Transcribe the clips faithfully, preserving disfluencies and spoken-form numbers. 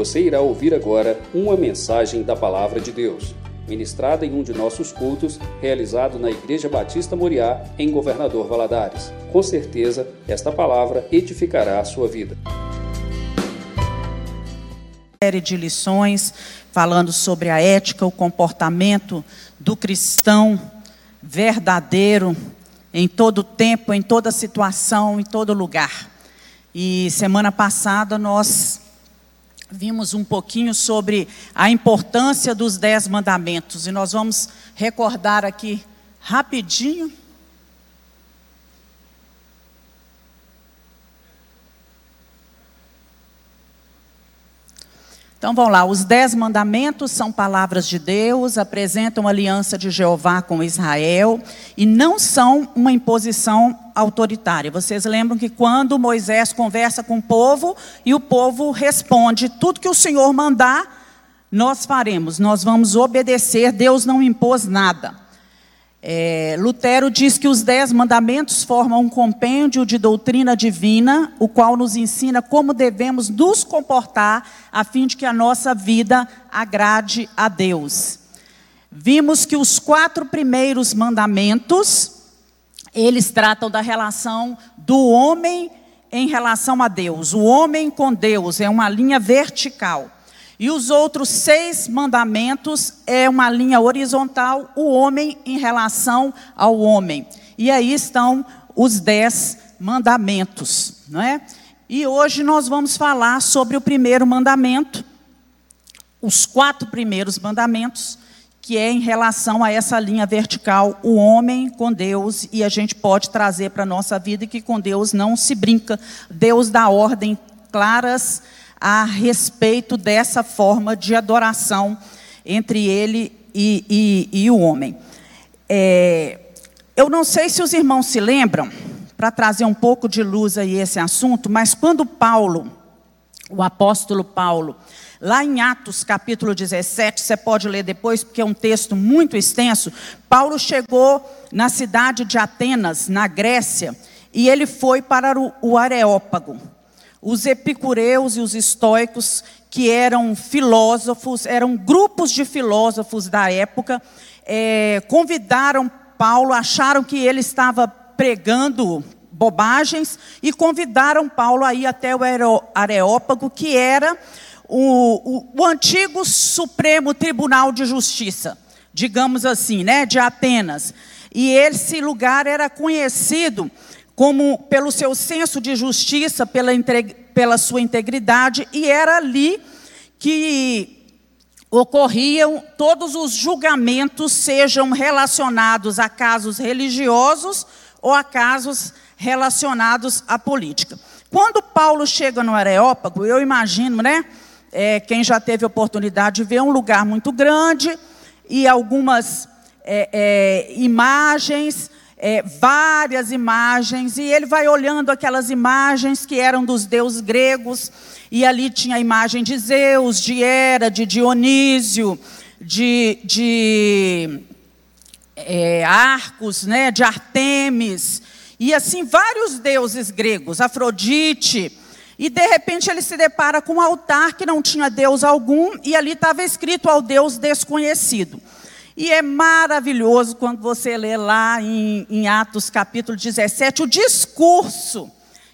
Você irá ouvir agora uma mensagem da Palavra de Deus, ministrada em um de nossos cultos, realizado na Igreja Batista Moriá, em Governador Valadares. Com certeza, esta palavra edificará a sua vida. Série de lições falando sobre a ética, o comportamento do cristão verdadeiro em todo tempo, em toda situação, em todo lugar. E semana passada nós vimos um pouquinho sobre a importância dos dez mandamentos. E nós vamos recordar aqui rapidinho. Então vamos lá, os dez mandamentos são palavras de Deus, apresentam a aliança de Jeová com Israel e não são uma imposição autoritária. Vocês lembram que quando Moisés conversa com o povo e o povo responde, tudo que o Senhor mandar, nós faremos, nós vamos obedecer, Deus não impôs nada. É, Lutero diz que os dez mandamentos formam um compêndio de doutrina divina, o qual nos ensina como devemos nos comportar a fim de que a nossa vida agrade a Deus. Vimos que os quatro primeiros mandamentos, eles tratam da relação do homem em relação a Deus. O homem com Deus é uma linha vertical. E os outros seis mandamentos é uma linha horizontal, o homem em relação ao homem. E aí estão os dez mandamentos, não é? E hoje nós vamos falar sobre o primeiro mandamento, os quatro primeiros mandamentos, que é em relação a essa linha vertical, o homem com Deus, e a gente pode trazer para a nossa vida que com Deus não se brinca. Deus dá ordem claras a respeito dessa forma de adoração entre ele e, e, e o homem. É, eu não sei se os irmãos se lembram, para trazer um pouco de luz aí esse assunto, mas quando Paulo, o apóstolo Paulo, lá em Atos capítulo dezessete, você pode ler depois, porque é um texto muito extenso, Paulo chegou na cidade de Atenas, na Grécia, e ele foi para o, o Areópago. Os epicureus e os estoicos, que eram filósofos, eram grupos de filósofos da época, é, convidaram Paulo, acharam que ele estava pregando bobagens, e convidaram Paulo a ir até o Areópago, que era o, o, o antigo Supremo Tribunal de Justiça, digamos assim, né, de Atenas. E esse lugar era conhecido como pelo seu senso de justiça, pela, pela sua integridade, e era ali que ocorriam todos os julgamentos, sejam relacionados a casos religiosos ou a casos relacionados à política. Quando Paulo chega no Areópago, eu imagino, né, é, quem já teve oportunidade de ver, um lugar muito grande, e algumas é, é, imagens... É, várias imagens, e ele vai olhando aquelas imagens que eram dos deuses gregos, e ali tinha a imagem de Zeus, de Hera, de Dionísio, de, de é, Arcos, né, de Artemis, e assim vários deuses gregos, Afrodite, e de repente ele se depara com um altar que não tinha deus algum, e ali estava escrito ao Deus desconhecido. E é maravilhoso quando você lê lá em, em Atos capítulo dezessete, o discurso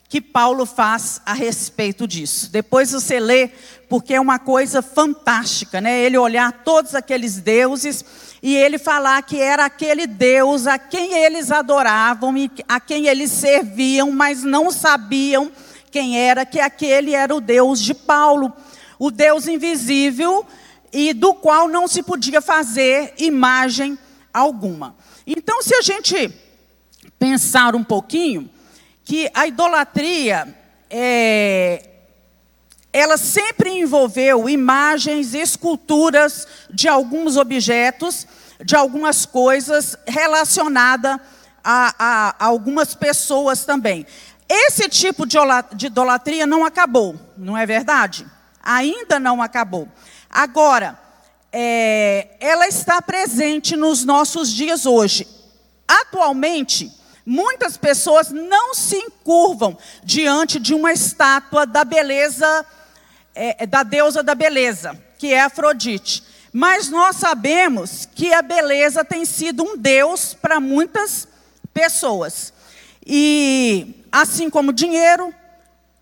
que Paulo faz a respeito disso. Depois você lê, porque é uma coisa fantástica, né? Ele olhar todos aqueles deuses e ele falar que era aquele Deus a quem eles adoravam e a quem eles serviam, mas não sabiam quem era, que aquele era o Deus de Paulo, o Deus invisível, e do qual não se podia fazer imagem alguma. Então, se a gente pensar um pouquinho, que a idolatria, é, ela sempre envolveu imagens, esculturas de alguns objetos, de algumas coisas relacionadas a, a, a algumas pessoas também. Esse tipo de idolatria não acabou, não é verdade? Ainda não acabou. Agora, é, ela está presente nos nossos dias hoje. Atualmente, muitas pessoas não se encurvam diante de uma estátua da beleza é, da deusa da beleza, que é Afrodite. Mas nós sabemos que a beleza tem sido um deus para muitas pessoas. E assim como o dinheiro,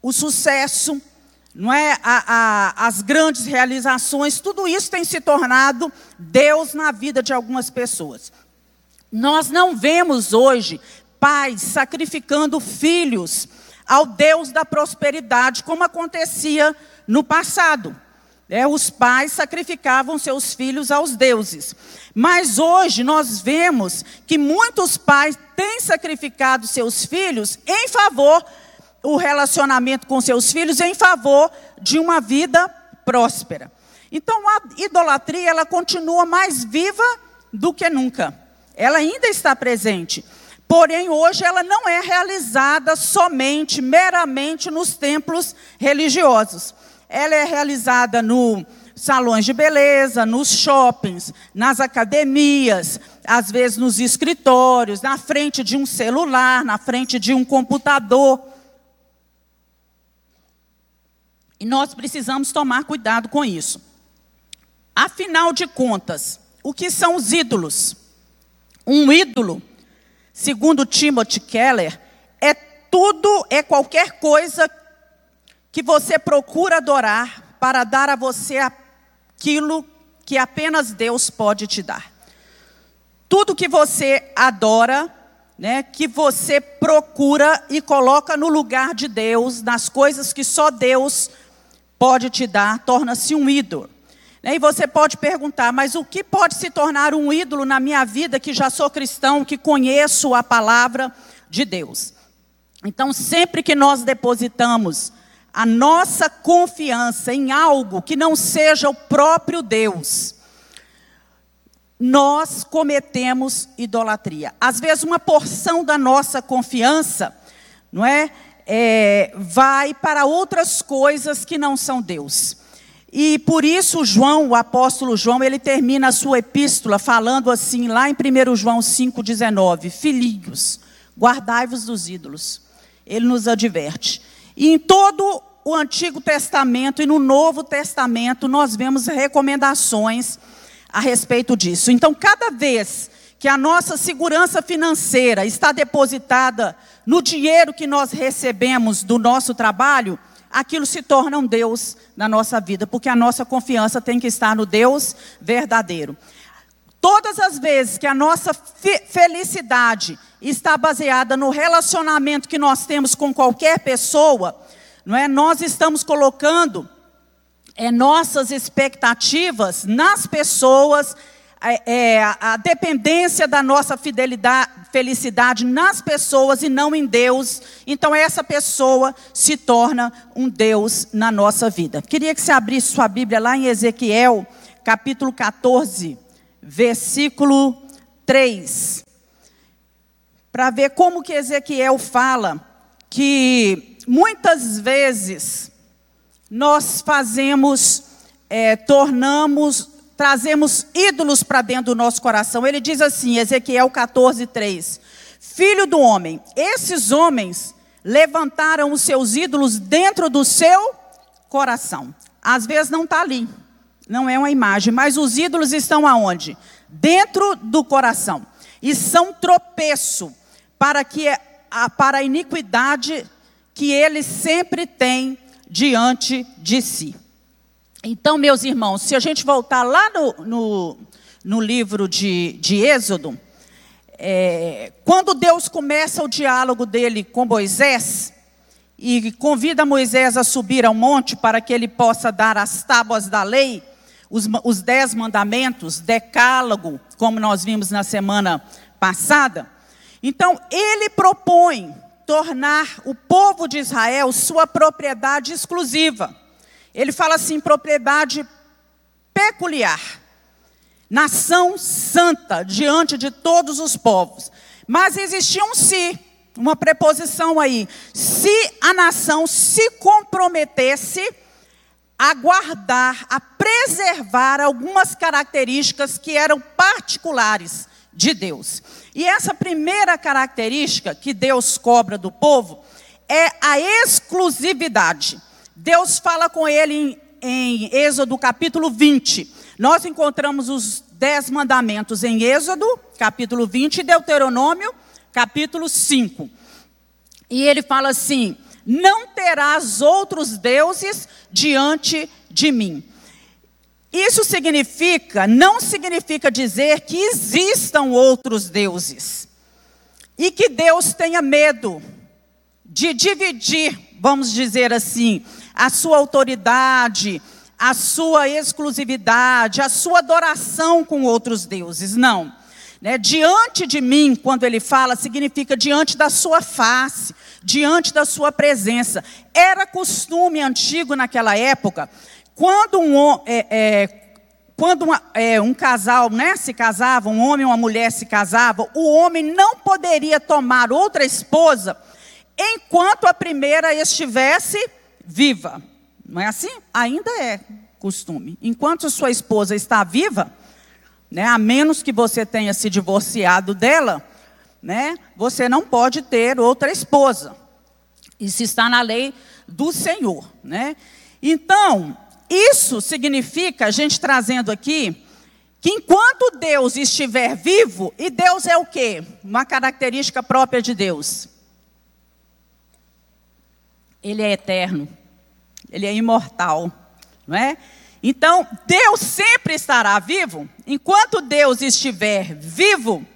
o sucesso, não é? A, a, as grandes realizações, tudo isso tem se tornado Deus na vida de algumas pessoas. Nós não vemos hoje pais sacrificando filhos ao Deus da prosperidade, como acontecia no passado. É, os pais sacrificavam seus filhos aos deuses. Mas hoje nós vemos que muitos pais têm sacrificado seus filhos em favor do relacionamento com seus filhos, em favor de uma vida próspera. Então a idolatria, ela continua mais viva do que nunca. Ela ainda está presente. Porém, hoje ela não é realizada somente, meramente nos templos religiosos. Ela é realizada nos salões de beleza, nos shoppings, nas academias, às vezes nos escritórios, na frente de um celular, na frente de um computador. E nós precisamos tomar cuidado com isso. Afinal de contas, o que são os ídolos? Um ídolo, segundo Timothy Keller, é tudo, é qualquer coisa que você procura adorar para dar a você aquilo que apenas Deus pode te dar. Tudo que você adora, né, que você procura e coloca no lugar de Deus, nas coisas que só Deus pode te dar, torna-se um ídolo. E você pode perguntar, mas o que pode se tornar um ídolo na minha vida, que já sou cristão, que conheço a palavra de Deus? Então, sempre que nós depositamos a nossa confiança em algo que não seja o próprio Deus, nós cometemos idolatria. Às vezes, uma porção da nossa confiança, não é, é, vai para outras coisas que não são Deus. E por isso João, o apóstolo João, ele termina a sua epístola falando assim, lá em primeiro João cinco, dezenove, filhinhos, guardai-vos dos ídolos. Ele nos adverte. E em todo o Antigo Testamento e no Novo Testamento, nós vemos recomendações a respeito disso. Então, cada vez que a nossa segurança financeira está depositada no dinheiro que nós recebemos do nosso trabalho, aquilo se torna um Deus na nossa vida, porque a nossa confiança tem que estar no Deus verdadeiro. Todas as vezes que a nossa felicidade está baseada no relacionamento que nós temos com qualquer pessoa, não é? Nós estamos colocando é, nossas expectativas nas pessoas, é, é, a dependência da nossa fidelidade, felicidade nas pessoas e não em Deus. Então essa pessoa se torna um Deus na nossa vida. Queria que você abrisse sua Bíblia lá em Ezequiel, capítulo quatorze, versículo três, para ver como que Ezequiel fala que muitas vezes nós fazemos, é, tornamos... trazemos ídolos para dentro do nosso coração. Ele diz assim, Ezequiel quatorze, três. Filho do homem, esses homens levantaram os seus ídolos dentro do seu coração. Às vezes não está ali, não é uma imagem, mas os ídolos estão aonde? Dentro do coração. E são tropeço para, que, para a iniquidade que ele sempre tem diante de si. Então, meus irmãos, se a gente voltar lá no, no, no livro de, de Êxodo, é, quando Deus começa o diálogo dele com Moisés, e convida Moisés a subir ao monte para que ele possa dar as tábuas da lei, os, os dez mandamentos, decálogo, como nós vimos na semana passada, então ele propõe tornar o povo de Israel sua propriedade exclusiva. Ele fala assim, propriedade peculiar, nação santa diante de todos os povos. Mas existia um se, uma preposição aí. Se a nação se comprometesse a guardar, a preservar algumas características que eram particulares de Deus. E essa primeira característica que Deus cobra do povo é a exclusividade. Deus fala com ele em em Êxodo capítulo vinte, nós encontramos os dez mandamentos em Êxodo capítulo vinte e Deuteronômio capítulo cinco. E ele fala assim: não terás outros deuses diante de mim. Isso significa, não significa dizer que existam outros deuses. E que Deus tenha medo de dividir, vamos dizer assim, a sua autoridade, a sua exclusividade, a sua adoração com outros deuses. Não. Né? Diante de mim, quando ele fala, significa diante da sua face, diante da sua presença. Era costume antigo naquela época... Quando um, é, é, quando uma, é, um casal né, se casava, um homem e uma mulher se casavam, o homem não poderia tomar outra esposa enquanto a primeira estivesse viva. Não é assim? Ainda é costume. Enquanto sua esposa está viva, né, a menos que você tenha se divorciado dela, né, você não pode ter outra esposa. Isso está na lei do Senhor. Né? Então... Isso significa, a gente trazendo aqui, que enquanto Deus estiver vivo, e Deus é o quê? Uma característica própria de Deus. Ele é eterno, ele é imortal, não é? Então, Deus sempre estará vivo. Enquanto Deus estiver vivo,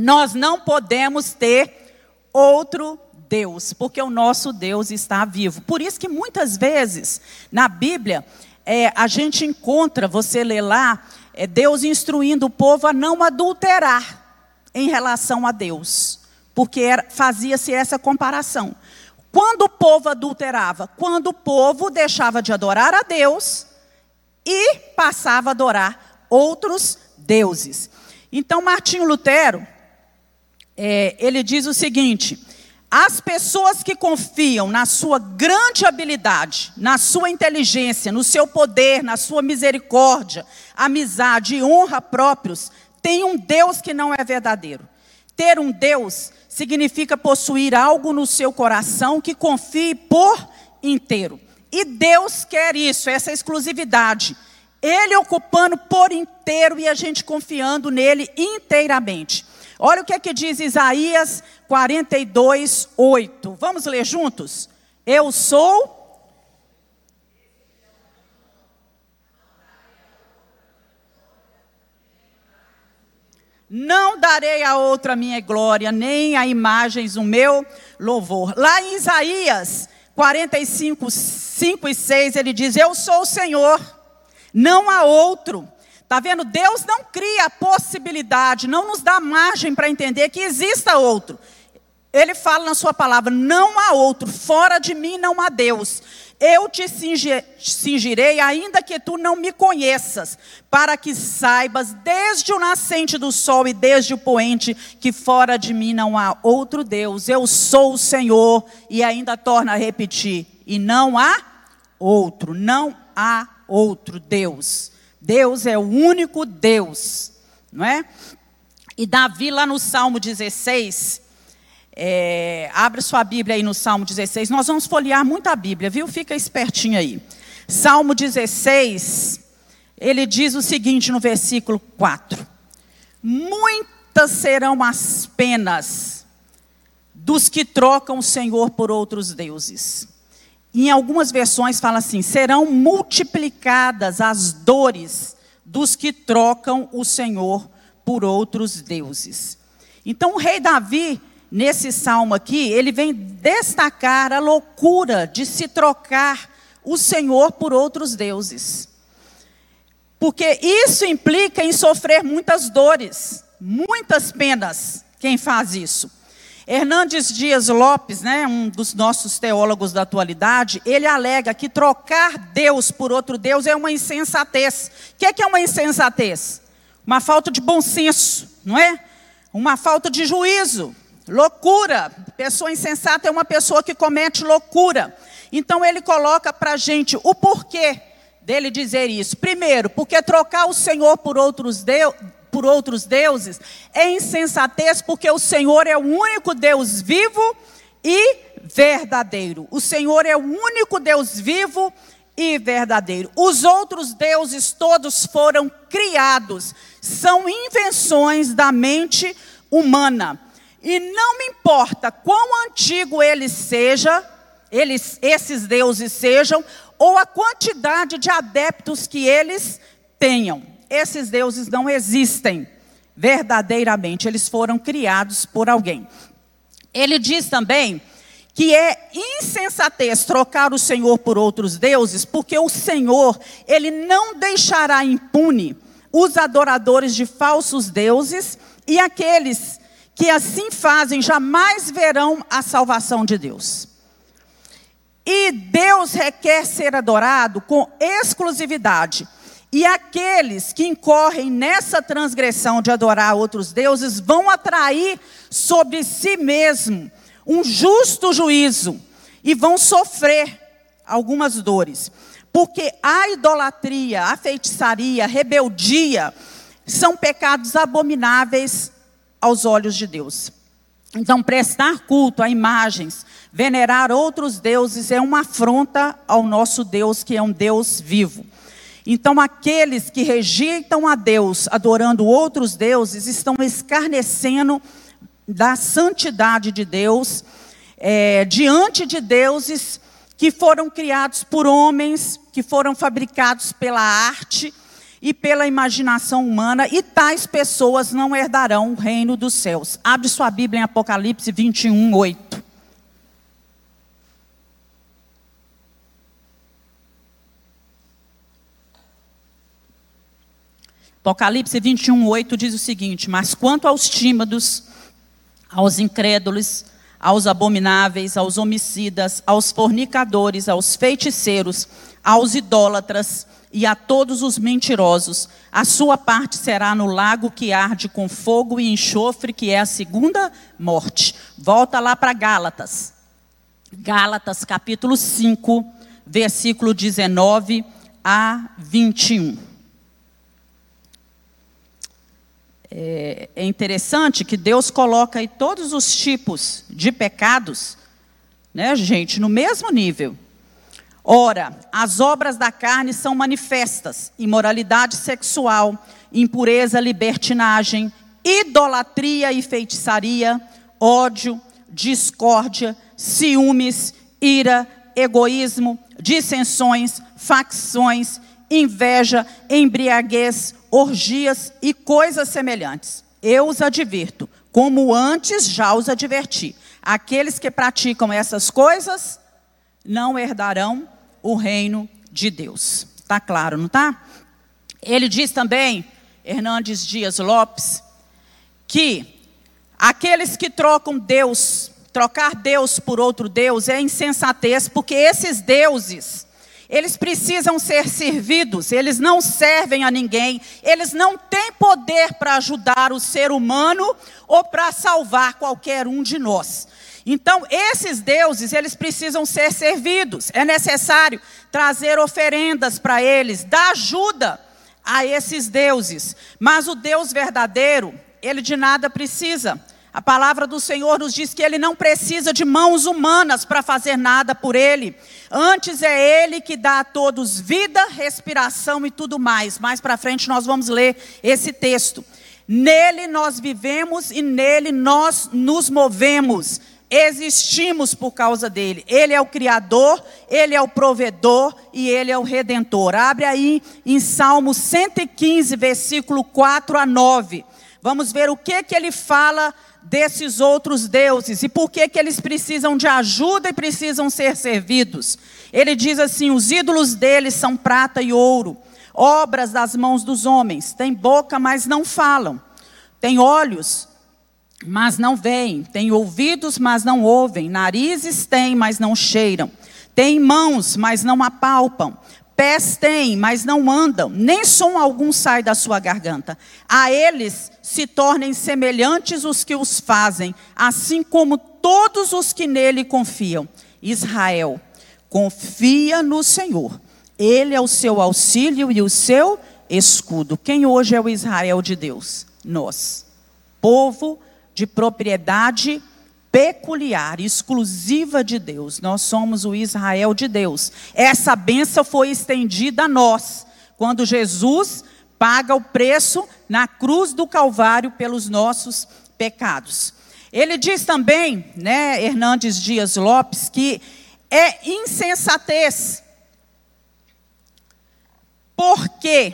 nós não podemos ter outro Deus, porque o nosso Deus está vivo. Por isso que muitas vezes, na Bíblia, é, a gente encontra, você lê lá, é, Deus instruindo o povo a não adulterar em relação a Deus. Porque era, fazia-se essa comparação. Quando o povo adulterava, quando o povo deixava de adorar a Deus e passava a adorar outros deuses. Então, Martinho Lutero, é, ele diz o seguinte... As pessoas que confiam na sua grande habilidade, na sua inteligência, no seu poder, na sua misericórdia, amizade e honra próprios, têm um Deus que não é verdadeiro. Ter um Deus significa possuir algo no seu coração que confie por inteiro. E Deus quer isso, essa exclusividade. Ele ocupando por inteiro e a gente confiando nele inteiramente. Olha o que é que diz Isaías quarenta e dois, oito. Vamos ler juntos? Eu sou... Não darei a outra minha glória, nem a imagens o meu louvor. Lá em Isaías quarenta e cinco, cinco e seis, ele diz, eu sou o Senhor, não há outro. Está vendo? Deus não cria a possibilidade, não nos dá margem para entender que exista outro. Ele fala na sua palavra, não há outro, fora de mim não há Deus. Eu te cingirei, ainda que tu não me conheças, para que saibas, desde o nascente do sol e desde o poente, que fora de mim não há outro Deus. Eu sou o Senhor, e ainda torna a repetir, e não há outro, não há outro Deus. Deus é o único Deus, não é? E Davi lá no Salmo dezesseis, é, abre sua Bíblia aí no Salmo dezesseis, nós vamos folhear muita Bíblia, viu? Fica espertinho aí. Salmo dezesseis, ele diz o seguinte no versículo quatro. Muitas serão as penas dos que trocam o Senhor por outros deuses. Em algumas versões fala assim, serão multiplicadas as dores dos que trocam o Senhor por outros deuses. Então o rei Davi, nesse salmo aqui, ele vem destacar a loucura de se trocar o Senhor por outros deuses. Porque isso implica em sofrer muitas dores, muitas penas, quem faz isso. Hernandes Dias Lopes, né, um dos nossos teólogos da atualidade, ele alega que trocar Deus por outro Deus é uma insensatez. O que é, que é uma insensatez? Uma falta de bom senso, não é? Uma falta de juízo, loucura. Pessoa insensata é uma pessoa que comete loucura. Então ele coloca para a gente o porquê dele dizer isso. Primeiro, porque trocar o Senhor por outros deuses, por outros deuses, é insensatez, porque o Senhor é o único Deus vivo e verdadeiro. O Senhor é o único Deus vivo e verdadeiro. Os outros deuses todos foram criados, são invenções da mente humana. E não me importa quão antigo eles sejam, eles, esses deuses sejam, ou a quantidade de adeptos que eles tenham. Esses deuses não existem verdadeiramente, eles foram criados por alguém. Ele diz também que é insensatez trocar o Senhor por outros deuses, porque o Senhor, ele não deixará impune os adoradores de falsos deuses, e aqueles que assim fazem jamais verão a salvação de Deus. E Deus requer ser adorado com exclusividade. E aqueles que incorrem nessa transgressão de adorar outros deuses vão atrair sobre si mesmo um justo juízo e vão sofrer algumas dores. Porque a idolatria, a feitiçaria, a rebeldia são pecados abomináveis aos olhos de Deus. Então, prestar culto a imagens, venerar outros deuses é uma afronta ao nosso Deus, que é um Deus vivo. Então, aqueles que rejeitam a Deus, adorando outros deuses, estão escarnecendo da santidade de Deus, é, diante de deuses que foram criados por homens, que foram fabricados pela arte e pela imaginação humana, e tais pessoas não herdarão o reino dos céus. Abre sua Bíblia em Apocalipse vinte e um, oito. Apocalipse vinte e um, oito diz o seguinte: mas quanto aos tímidos, aos incrédulos, aos abomináveis, aos homicidas, aos fornicadores, aos feiticeiros, aos idólatras e a todos os mentirosos, a sua parte será no lago que arde com fogo e enxofre, que é a segunda morte. Volta lá para Gálatas. Gálatas capítulo cinco, versículo dezenove a vinte e um. É interessante que Deus coloca aí todos os tipos de pecados, né, gente, no mesmo nível. Ora, as obras da carne são manifestas: imoralidade sexual, impureza, libertinagem, idolatria e feitiçaria, ódio, discórdia, ciúmes, ira, egoísmo, dissensões, facções, inveja, embriaguez, orgias e coisas semelhantes. Eu os advirto, como antes já os adverti. Aqueles que praticam essas coisas não herdarão o reino de Deus. Está claro, não está? Ele diz também, Hernandes Dias Lopes, que aqueles que trocam Deus, trocar Deus por outro Deus é insensatez, porque esses deuses, eles precisam ser servidos, eles não servem a ninguém, eles não têm poder para ajudar o ser humano ou para salvar qualquer um de nós. Então, esses deuses, eles precisam ser servidos. É necessário trazer oferendas para eles, dar ajuda a esses deuses. Mas o Deus verdadeiro, ele de nada precisa. A palavra do Senhor nos diz que ele não precisa de mãos humanas para fazer nada por ele. Antes é ele que dá a todos vida, respiração e tudo mais. Mais para frente nós vamos ler esse texto. Nele nós vivemos e nele nós nos movemos. Existimos por causa dele. Ele é o Criador, ele é o Provedor e ele é o Redentor. Abre aí em Salmo cento e quinze, versículo quatro a nove. Vamos ver o que, que ele fala desses outros deuses e por que, que eles precisam de ajuda e precisam ser servidos. Ele diz assim: os ídolos deles são prata e ouro, obras das mãos dos homens. Tem boca, mas não falam. Tem olhos, mas não veem. Tem ouvidos, mas não ouvem. Narizes têm, mas não cheiram. Tem mãos, mas não apalpam. Pés têm, mas não andam. Nem som algum sai da sua garganta. A eles se tornem semelhantes os que os fazem, assim como todos os que nele confiam. Israel, confia no Senhor. Ele é o seu auxílio e o seu escudo. Quem hoje é o Israel de Deus? Nós, povo de propriedade peculiar, exclusiva de Deus. Nós somos o Israel de Deus. Essa bênção foi estendida a nós, quando Jesus paga o preço na cruz do Calvário pelos nossos pecados. Ele diz também, né, Hernandes Dias Lopes, que é insensatez. Porque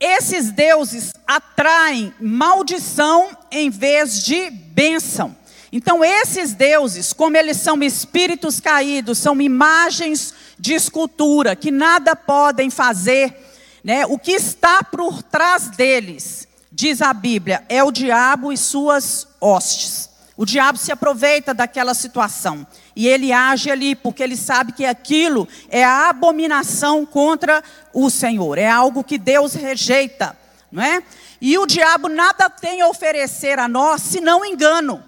esses deuses atraem maldição em vez de bênção. Então esses deuses, como eles são espíritos caídos, são imagens de escultura, que nada podem fazer, né? O que está por trás deles, diz a Bíblia, é o diabo e suas hostes. O diabo se aproveita daquela situação e ele age ali porque ele sabe que aquilo é a abominação contra o Senhor. É algo que Deus rejeita, não é? E o diabo nada tem a oferecer a nós senão engano.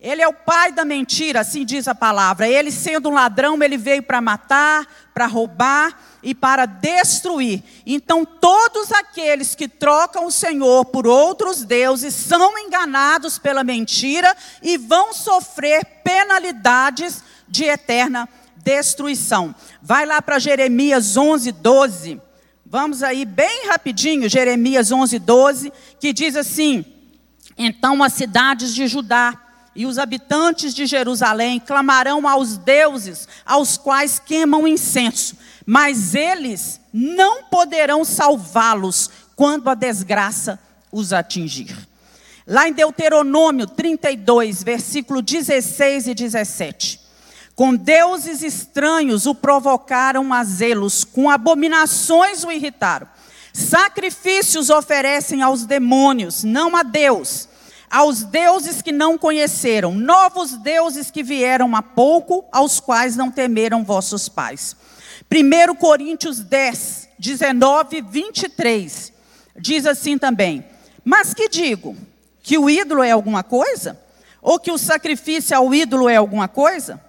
Ele é o pai da mentira, assim diz a palavra. Ele, sendo um ladrão, ele veio para matar, para roubar e para destruir. Então todos aqueles que trocam o Senhor por outros deuses são enganados pela mentira e vão sofrer penalidades de eterna destruição. Vai lá para Jeremias onze, doze. Vamos aí bem rapidinho, Jeremias onze, doze, que diz assim: então as cidades de Judá e os habitantes de Jerusalém clamarão aos deuses, aos quais queimam incenso, mas eles não poderão salvá-los quando a desgraça os atingir. Lá em Deuteronômio trinta e dois, versículo dezesseis e dezessete. Com deuses estranhos o provocaram a zelos, com abominações o irritaram. Sacrifícios oferecem aos demônios, não a Deus. Aos deuses que não conheceram, novos deuses que vieram há pouco, aos quais não temeram vossos pais. primeiro Coríntios dez, dezenove e vinte e três, diz assim também: mas que digo? Que o ídolo é alguma coisa? Ou que o sacrifício ao ídolo é alguma coisa?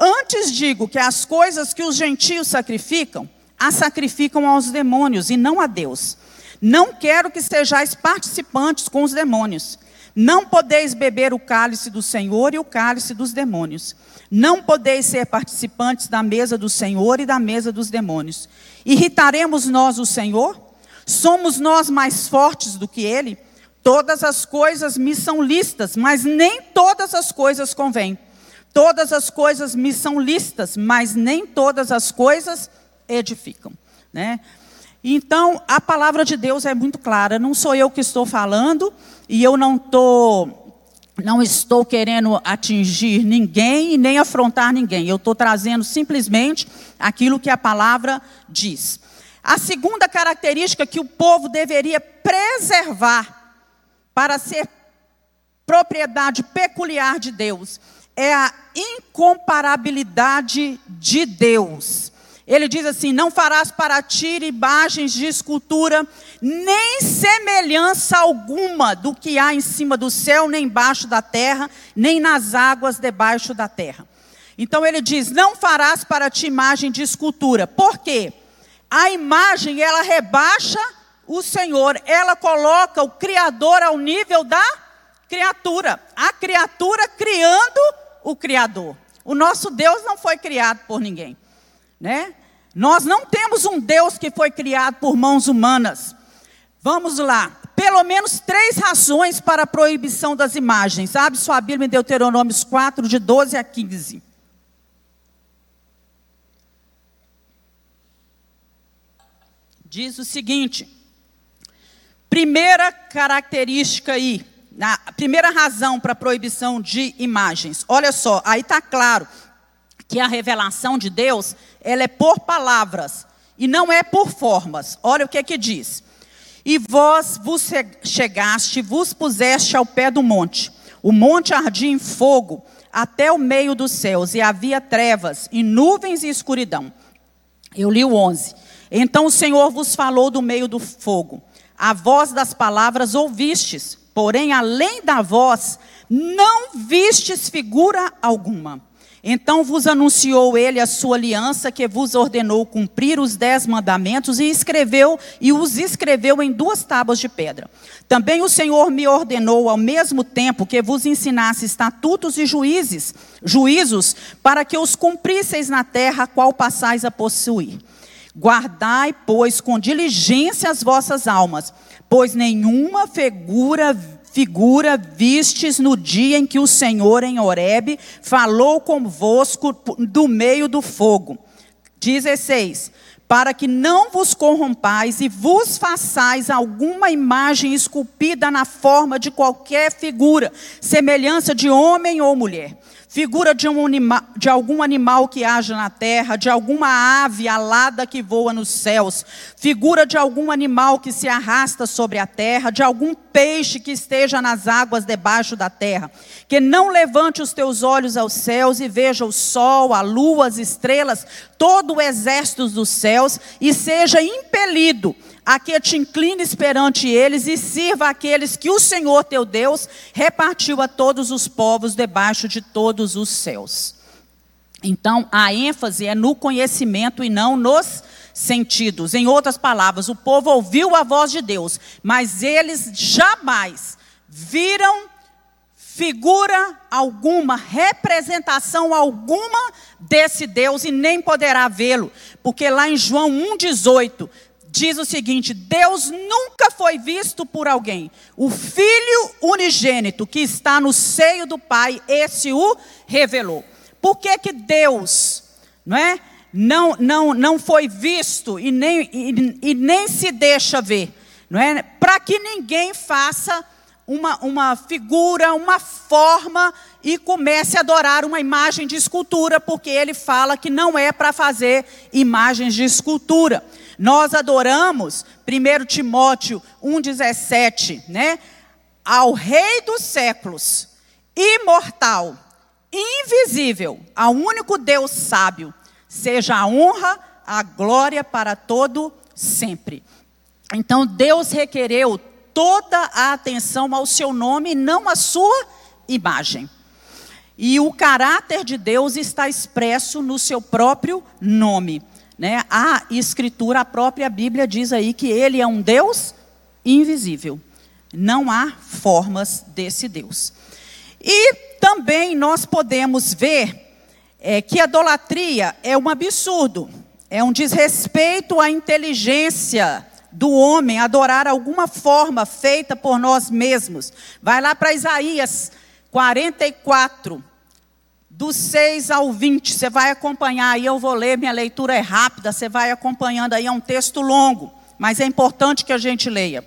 Antes digo que as coisas que os gentios sacrificam, as sacrificam aos demônios e não a Deus. Não quero que sejais participantes com os demônios. Não podeis beber o cálice do Senhor e o cálice dos demônios. Não podeis ser participantes da mesa do Senhor e da mesa dos demônios. Irritaremos nós o Senhor? Somos nós mais fortes do que Ele? Todas as coisas me são lícitas, mas nem todas as coisas convêm. Todas as coisas me são lícitas, mas nem todas as coisas edificam, né? Então, a palavra de Deus é muito clara. Não sou eu que estou falando, e eu não, tô, não estou querendo atingir ninguém e nem afrontar ninguém. Eu estou trazendo simplesmente aquilo que a palavra diz. A segunda característica que o povo deveria preservar para ser propriedade peculiar de Deus é a incomparabilidade de Deus. Ele diz assim: não farás para ti imagens de escultura, nem semelhança alguma do que há em cima do céu, nem embaixo da terra, nem nas águas debaixo da terra. Então ele diz: não farás para ti imagem de escultura. Por quê? A imagem, ela rebaixa o Senhor, ela coloca o Criador ao nível da criatura. A criatura criando o Criador. O nosso Deus não foi criado por ninguém, né? Nós não temos um Deus que foi criado por mãos humanas. Vamos lá. Pelo menos três razões para a proibição das imagens. Abre sua Bíblia em Deuteronômio quatro, de doze a quinze. Diz o seguinte. Primeira característica aí. Na primeira razão para a proibição de imagens. Olha só, aí está claro que a revelação de Deus, ela é por palavras e não é por formas. Olha o que é que diz. E vós vos chegaste, vos puseste ao pé do monte. O monte ardia em fogo até o meio dos céus, e havia trevas, e nuvens e escuridão. Eu li o onze. Então o Senhor vos falou do meio do fogo. A voz das palavras ouvistes, porém além da voz não vistes figura alguma. Então vos anunciou ele a sua aliança, que vos ordenou cumprir os dez mandamentos, e escreveu e os escreveu em duas tábuas de pedra. Também o Senhor me ordenou ao mesmo tempo que vos ensinasse estatutos e juízes, juízos, para que os cumprisseis na terra a qual passais a possuir. Guardai, pois, com diligência as vossas almas, pois nenhuma figura Figura vistes no dia em que o Senhor em Horebe falou convosco do meio do fogo. dezesseis. Para que não vos corrompais e vos façais alguma imagem esculpida na forma de qualquer figura, semelhança de homem ou mulher. Figura de, um anima, de algum animal que haja na terra, de alguma ave alada que voa nos céus, figura de algum animal que se arrasta sobre a terra, de algum peixe que esteja nas águas debaixo da terra, que não levante os teus olhos aos céus e veja o sol, a lua, as estrelas, todo o exército dos céus, e seja impelido a que te inclines perante eles e sirva aqueles que o Senhor teu Deus repartiu a todos os povos debaixo de todos os céus. Então, a ênfase é no conhecimento e não nos sentidos. Em outras palavras, o povo ouviu a voz de Deus, mas eles jamais viram figura alguma, representação alguma desse Deus, e nem poderá vê-lo, porque lá em João um, dezoito, diz o seguinte: Deus nunca foi visto por alguém. O Filho unigênito que está no seio do Pai, esse o revelou. Por que que Deus, não é, não, não, não foi visto e nem, e, e nem se deixa ver? Não é? Para que ninguém faça uma, uma figura, uma forma e comece a adorar uma imagem de escultura, porque ele fala que não é para fazer imagens de escultura. Nós adoramos, primeiro Timóteo um, dezessete, né? Ao Rei dos séculos, imortal, invisível, ao único Deus sábio, seja a honra, a glória para todo sempre. Então Deus requereu toda a atenção ao seu nome e não à sua imagem. E o caráter de Deus está expresso no seu próprio nome. Né? A Escritura, a própria Bíblia diz aí que ele é um Deus invisível. Não há formas desse Deus. E também nós podemos ver é, que a idolatria é um absurdo. É um desrespeito à inteligência do homem adorar alguma forma feita por nós mesmos. Vai lá para Isaías quarenta e quatro, do seis ao vinte, você vai acompanhar aí, eu vou ler, minha leitura é rápida, você vai acompanhando aí, é um texto longo, mas é importante que a gente leia.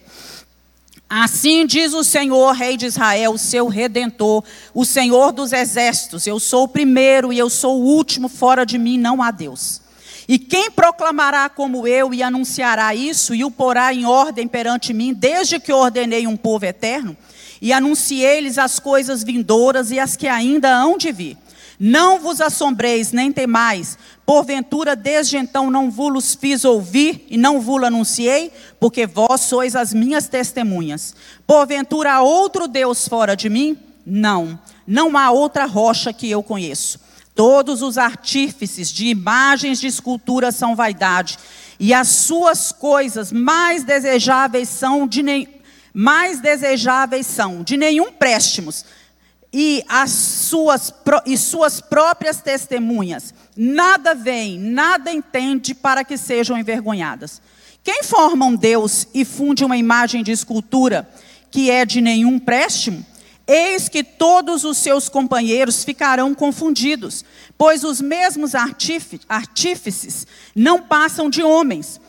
Assim diz o Senhor, Rei de Israel, o seu Redentor, o Senhor dos Exércitos: eu sou o primeiro e eu sou o último, fora de mim não há Deus. E quem proclamará como eu e anunciará isso e o porá em ordem perante mim, desde que ordenei um povo eterno? E anunciei-lhes as coisas vindouras e as que ainda hão de vir. Não vos assombreis, nem temais, porventura desde então não vos fiz ouvir e não vos anunciei, porque vós sois as minhas testemunhas. Porventura há outro Deus fora de mim? Não, não há outra rocha que eu conheço. Todos os artífices de imagens de escultura são vaidade, e as suas coisas mais desejáveis são de nem... mais desejáveis são de nenhum préstimos, e as suas, e suas próprias testemunhas. Nada vem, nada entende, para que sejam envergonhadas. Quem forma um Deus e funde uma imagem de escultura que é de nenhum préstimo? Eis que todos os seus companheiros ficarão confundidos, pois os mesmos artífices não passam de homens.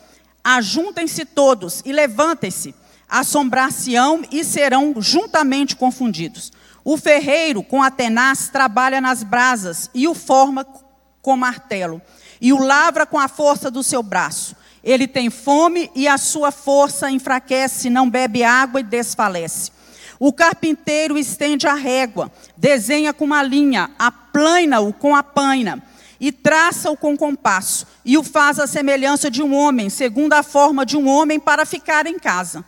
Ajuntem-se todos e levantem-se, assombrar-se-ão e serão juntamente confundidos. O ferreiro com a tenaz trabalha nas brasas e o forma com martelo, e o lavra com a força do seu braço. Ele tem fome e a sua força enfraquece, não bebe água e desfalece. O carpinteiro estende a régua, desenha com uma linha, aplana-o com a paina e traça-o com compasso, e o faz à semelhança de um homem, segundo a forma de um homem, para ficar em casa.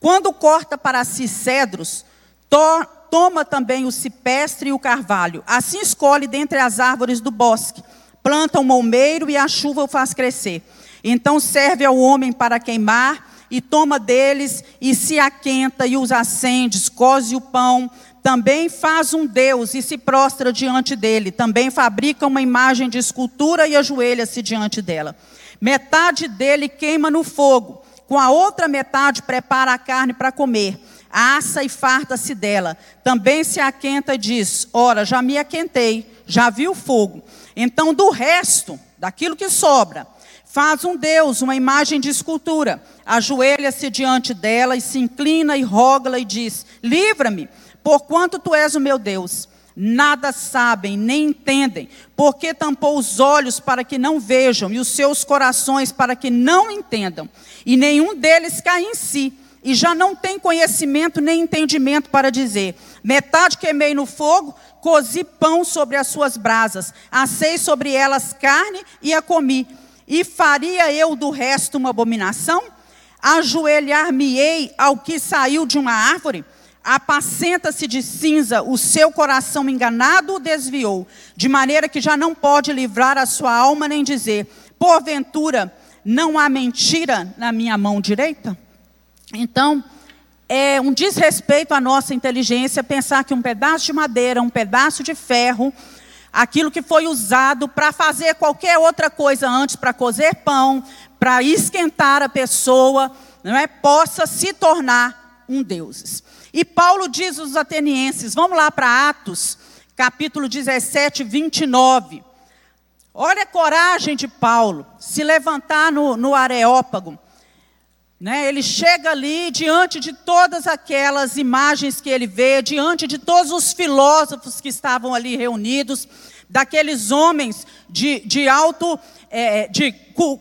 Quando corta para si cedros, torna toma também o cipestre e o carvalho. Assim escolhe dentre as árvores do bosque. Planta um malmeiro e a chuva o faz crescer. Então serve ao homem para queimar e toma deles e se aquenta e os acende, coze o pão. Também faz um deus e se prostra diante dele. Também fabrica uma imagem de escultura e ajoelha-se diante dela. Metade dele queima no fogo. Com a outra metade prepara a carne para comer, assa e farta-se dela. Também se aquenta e diz, ora, já me aquentei, já vi o fogo. Então do resto, daquilo que sobra, faz um deus, uma imagem de escultura. Ajoelha-se diante dela e se inclina e roga-la e diz, livra-me, porquanto tu és o meu Deus. Nada sabem, nem entendem, porque tampou os olhos para que não vejam, e os seus corações para que não entendam, e nenhum deles cai em si, e já não tem conhecimento nem entendimento para dizer, metade queimei no fogo, cozi pão sobre as suas brasas, assei sobre elas carne e a comi, e faria eu do resto uma abominação? Ajoelhar-me-ei ao que saiu de uma árvore? Apacenta-se de cinza, o seu coração enganado o desviou, de maneira que já não pode livrar a sua alma nem dizer, porventura não há mentira na minha mão direita? Então, é um desrespeito à nossa inteligência pensar que um pedaço de madeira, um pedaço de ferro, aquilo que foi usado para fazer qualquer outra coisa antes, para cozer pão, para esquentar a pessoa, não é, possa se tornar um deus. E Paulo diz aos atenienses, vamos lá para Atos, capítulo dezessete, vinte e nove. Olha a coragem de Paulo, se levantar no, no Areópago. Né? Ele chega ali, diante de todas aquelas imagens que ele vê, diante de todos os filósofos que estavam ali reunidos, daqueles homens de, de alto, é, de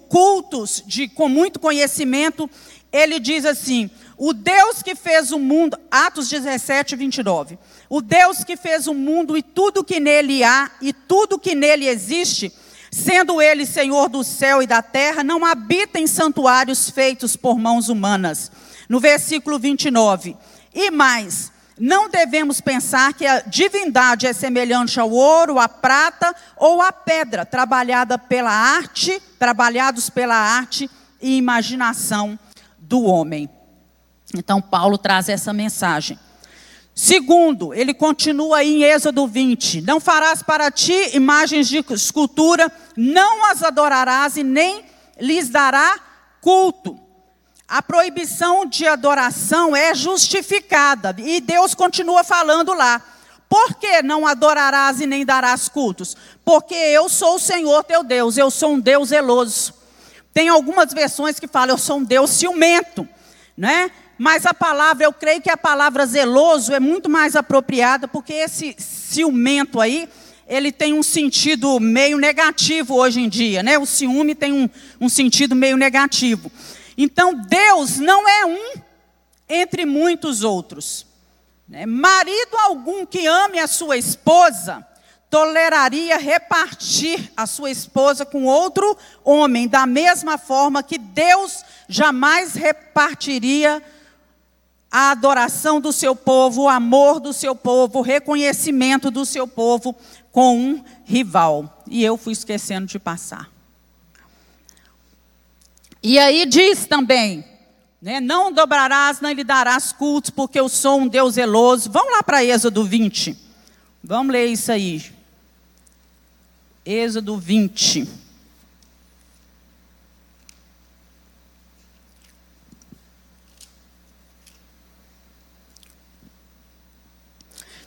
cultos, de, com muito conhecimento, ele diz assim... O Deus que fez o mundo, Atos dezessete, vinte e nove. O Deus que fez o mundo e tudo que nele há e tudo que nele existe, sendo ele Senhor do céu e da terra, não habita em santuários feitos por mãos humanas. No versículo vinte e nove. E mais, não devemos pensar que a divindade é semelhante ao ouro, à prata ou à pedra, trabalhada pela arte, trabalhados pela arte e imaginação do homem. Então, Paulo traz essa mensagem. Segundo, ele continua aí em Êxodo vinte. Não farás para ti imagens de escultura, não as adorarás e nem lhes dará culto. A proibição de adoração é justificada. E Deus continua falando lá. Por que não adorarás e nem darás cultos? Porque eu sou o Senhor teu Deus, eu sou um Deus zeloso. Tem algumas versões que falam, eu sou um Deus ciumento, né? Mas a palavra, eu creio que a palavra zeloso é muito mais apropriada, porque esse ciumento aí, ele tem um sentido meio negativo hoje em dia, né? O ciúme tem um, um sentido meio negativo. Então, Deus não é um entre muitos outros. Né? Marido algum que ame a sua esposa, toleraria repartir a sua esposa com outro homem, da mesma forma que Deus jamais repartiria a adoração do seu povo, o amor do seu povo, o reconhecimento do seu povo com um rival. E eu fui esquecendo de passar. E aí diz também, né, não dobrarás, nem lhe darás cultos, porque eu sou um Deus zeloso. Vamos lá para Êxodo vinte. Vamos ler isso aí. Êxodo vinte.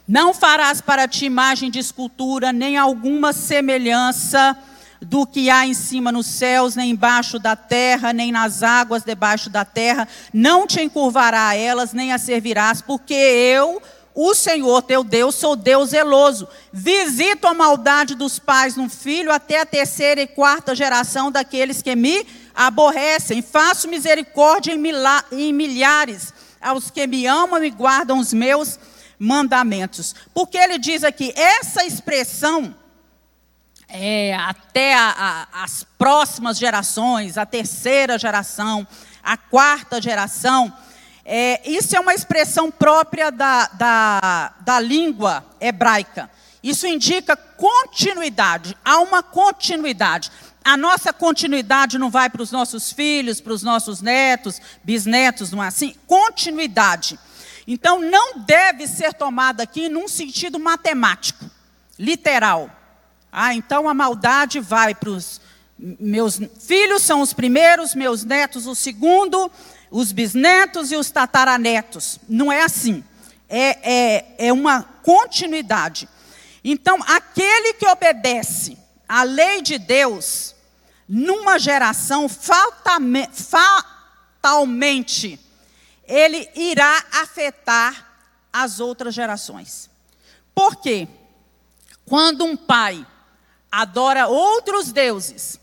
Não farás para ti imagem de escultura, nem alguma semelhança do que há em cima nos céus, nem embaixo da terra, nem nas águas debaixo da terra. Não te encurvará a elas, nem a servirás, porque eu, o Senhor teu Deus, sou Deus zeloso. Visito a maldade dos pais no filho, até a terceira e quarta geração daqueles que me aborrecem. Faço misericórdia em, milha- em milhares aos que me amam e guardam os meus mandamentos. Porque ele diz aqui, essa expressão, é, até a, a, as próximas gerações, a terceira geração, a quarta geração, É, isso é uma expressão própria da, da, da língua hebraica. Isso indica continuidade, há uma continuidade. A nossa continuidade não vai para os nossos filhos, para os nossos netos, bisnetos, não é assim? Continuidade. Então, não deve ser tomada aqui num sentido matemático, literal. Ah, então a maldade vai para os... meus filhos são os primeiros, meus netos o segundo, os bisnetos e os tataranetos. Não é assim. É, é, é uma continuidade. Então, aquele que obedece à lei de Deus, numa geração fatalmente, ele irá afetar as outras gerações. Por quê? Quando um pai adora outros deuses,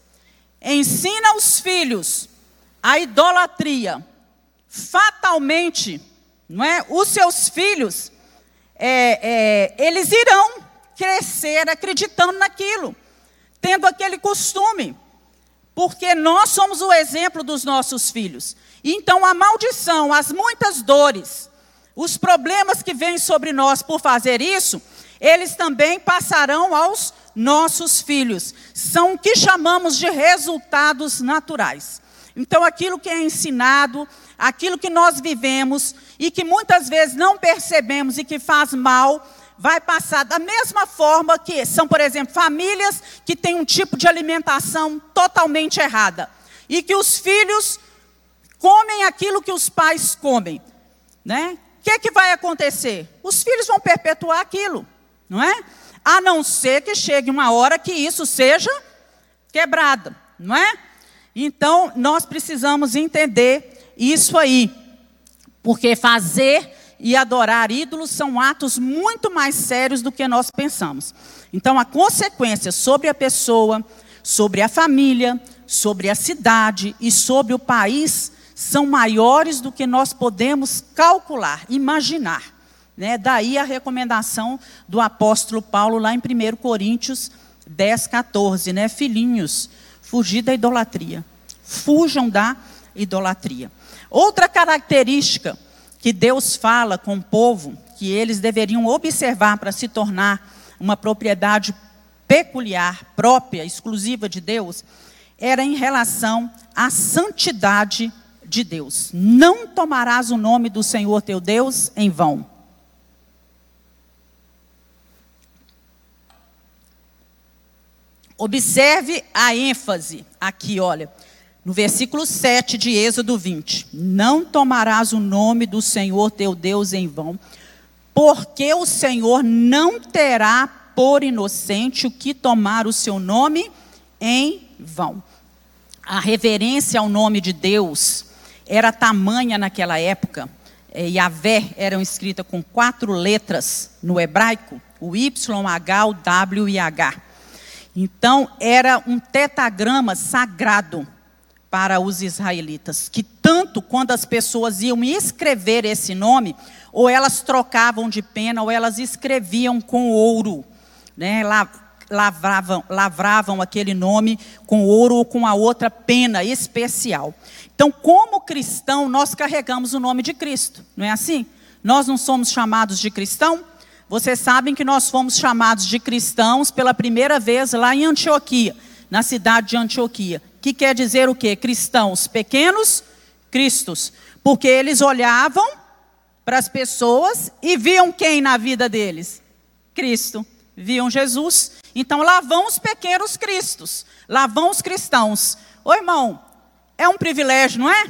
ensina os filhos a idolatria, fatalmente, não é? Os seus filhos, é, é, eles irão crescer acreditando naquilo, tendo aquele costume, porque nós somos o exemplo dos nossos filhos. Então, a maldição, as muitas dores, os problemas que vêm sobre nós por fazer isso, eles também passarão aos nossos filhos. São o que chamamos de resultados naturais. Então, aquilo que é ensinado, aquilo que nós vivemos e que muitas vezes não percebemos e que faz mal, vai passar da mesma forma que são, por exemplo, famílias que têm um tipo de alimentação totalmente errada e que os filhos comem aquilo que os pais comem, né? O que, que vai acontecer? Os filhos vão perpetuar aquilo, não é? A não ser que chegue uma hora que isso seja quebrado, não é? Então, nós precisamos entender isso aí, porque fazer e adorar ídolos são atos muito mais sérios do que nós pensamos. Então, a consequência sobre a pessoa, sobre a família, sobre a cidade e sobre o país são maiores do que nós podemos calcular, imaginar, né? Daí a recomendação do apóstolo Paulo lá em primeira Coríntios dez, catorze, né? Filhinhos, fugir da idolatria. Fujam da idolatria. Outra característica que Deus fala com o povo, que eles deveriam observar para se tornar uma propriedade peculiar, própria, exclusiva de Deus, era em relação à santidade de Deus. Não tomarás o nome do Senhor teu Deus em vão. Observe a ênfase aqui, olha, no versículo sete de Êxodo vinte. Não tomarás o nome do Senhor teu Deus em vão, porque o Senhor não terá por inocente o que tomar o seu nome em vão. A reverência ao nome de Deus era tamanha naquela época. Yahvé eram escritas com quatro letras no hebraico, o Y, o H, o W e H. Então, era um tetagrama sagrado para os israelitas, que tanto quando as pessoas iam escrever esse nome, ou elas trocavam de pena, ou elas escreviam com ouro, né? lavravam, lavravam aquele nome com ouro ou com a outra pena especial. Então, como cristão, nós carregamos o nome de Cristo, não é assim? Nós não somos chamados de cristão? Vocês sabem que nós fomos chamados de cristãos pela primeira vez lá em Antioquia, na cidade de Antioquia. Que quer dizer o quê? Cristãos pequenos, cristos. Porque eles olhavam para as pessoas e viam quem na vida deles? Cristo. Viam Jesus. Então, lá vão os pequenos cristos. Lá vão os cristãos. Ô, irmão, é um privilégio, não é?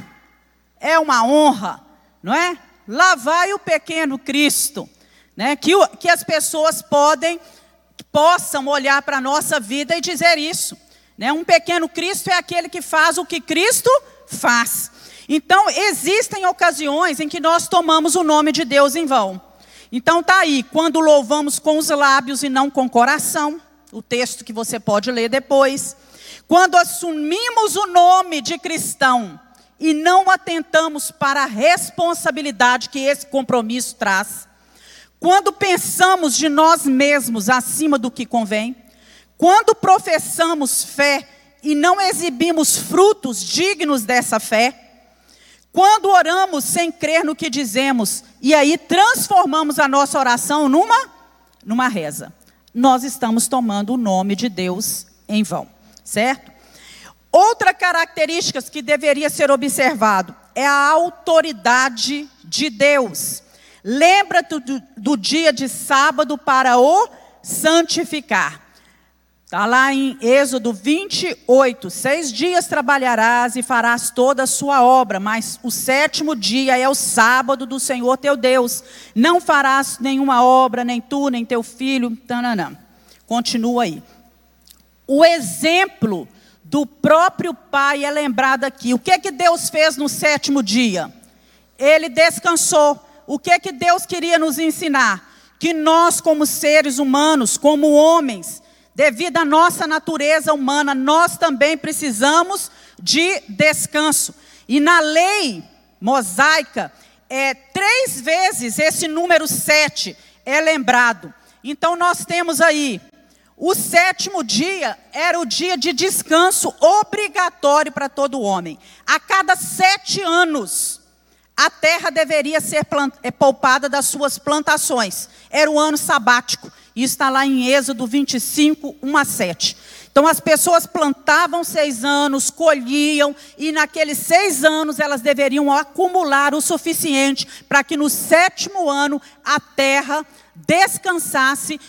É uma honra, não é? Lá vai o pequeno Cristo, né? Que, o, que as pessoas podem, possam olhar para a nossa vida e dizer isso. Né? Um pequeno Cristo é aquele que faz o que Cristo faz. Então, existem ocasiões em que nós tomamos o nome de Deus em vão. Então, está aí, quando louvamos com os lábios e não com o coração, o texto que você pode ler depois. Quando assumimos o nome de cristão e não atentamos para a responsabilidade que esse compromisso traz. Quando pensamos de nós mesmos acima do que convém. Quando professamos fé e não exibimos frutos dignos dessa fé, Quando oramos sem crer no que dizemos, e aí transformamos a nossa oração numa, numa reza, nós estamos tomando o nome de Deus em vão, certo? Outra característica que deveria ser observado é a autoridade de Deus. Lembra-te do, do dia de sábado para o santificar. Está lá em Êxodo vinte e oito, seis dias trabalharás e farás toda a sua obra, mas o sétimo dia é o sábado do Senhor teu Deus, não farás nenhuma obra, nem tu, nem teu filho, tananã. Continua aí. O exemplo do próprio Pai é lembrado aqui. O que é que Deus fez no sétimo dia? Ele descansou. O que é que Deus queria nos ensinar? Que nós, como seres humanos, como homens, devido à nossa natureza humana, nós também precisamos de descanso. E na lei mosaica, é, três vezes esse número sete é lembrado. Então nós temos aí, o sétimo dia era o dia de descanso obrigatório para todo homem. A cada sete anos, a terra deveria ser plant- é, poupada das suas plantações. Era o ano sabático. Isso está lá em Êxodo vinte e cinco, um a sete. Então as pessoas plantavam seis anos, colhiam, e naqueles seis anos elas deveriam acumular o suficiente para que no sétimo ano a terra descansasse,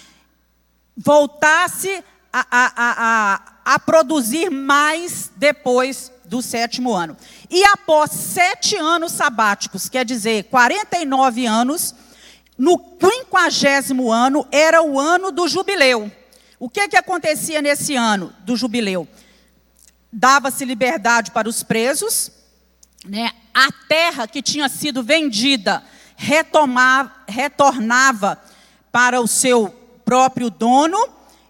voltasse a, a, a, a, a produzir mais depois do sétimo ano. E após sete anos sabáticos, quer dizer, quarenta e nove anos, no quinquagésimo ano, era o ano do jubileu. O que que acontecia nesse ano do jubileu? Dava-se liberdade para os presos, né? A terra que tinha sido vendida retomava, retornava para o seu próprio dono,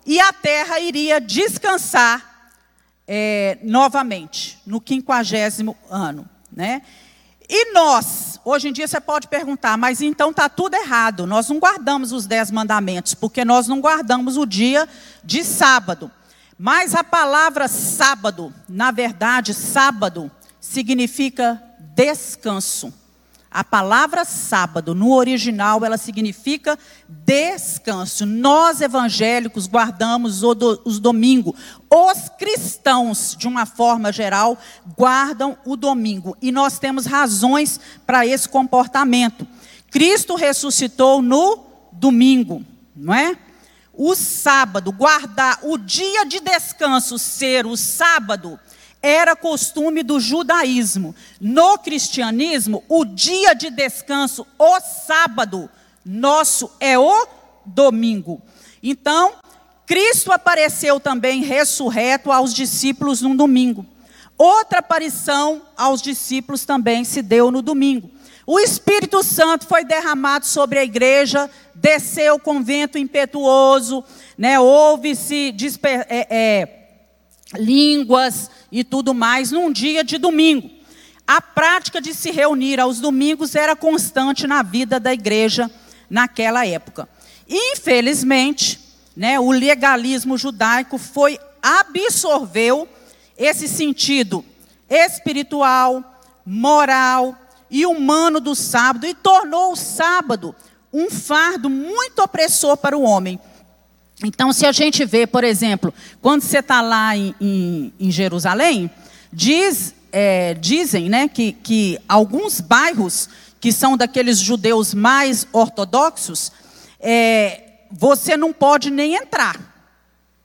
e a terra iria descansar é, novamente, no quinquagésimo ano, né? E nós, hoje em dia você pode perguntar, mas então está tudo errado, nós não guardamos os dez mandamentos, porque nós não guardamos o dia de sábado. Mas a palavra sábado, na verdade, sábado, significa descanso. A palavra sábado, no original, ela significa descanso. Nós, evangélicos, guardamos os domingos. Os cristãos, de uma forma geral, guardam o domingo. E nós temos razões para esse comportamento. Cristo ressuscitou no domingo, não é? O sábado, guardar o dia de descanso ser o sábado, era costume do judaísmo. No cristianismo, o dia de descanso, o sábado, nosso é o domingo. Então, Cristo apareceu também ressurreto aos discípulos num domingo. Outra aparição aos discípulos também se deu no domingo. O Espírito Santo foi derramado sobre a igreja, desceu com vento impetuoso, né? Houve-se desper... é, é, línguas e tudo mais, num dia de domingo. A prática de se reunir aos domingos era constante na vida da igreja naquela época. Infelizmente, né, o legalismo judaico foi, absorveu esse sentido espiritual, moral e humano do sábado, e tornou o sábado um fardo muito opressor para o homem. Então, se a gente vê, por exemplo, quando você está lá em, em, em Jerusalém, diz, é, dizem, né, que, que alguns bairros que são daqueles judeus mais ortodoxos, é, você não pode nem entrar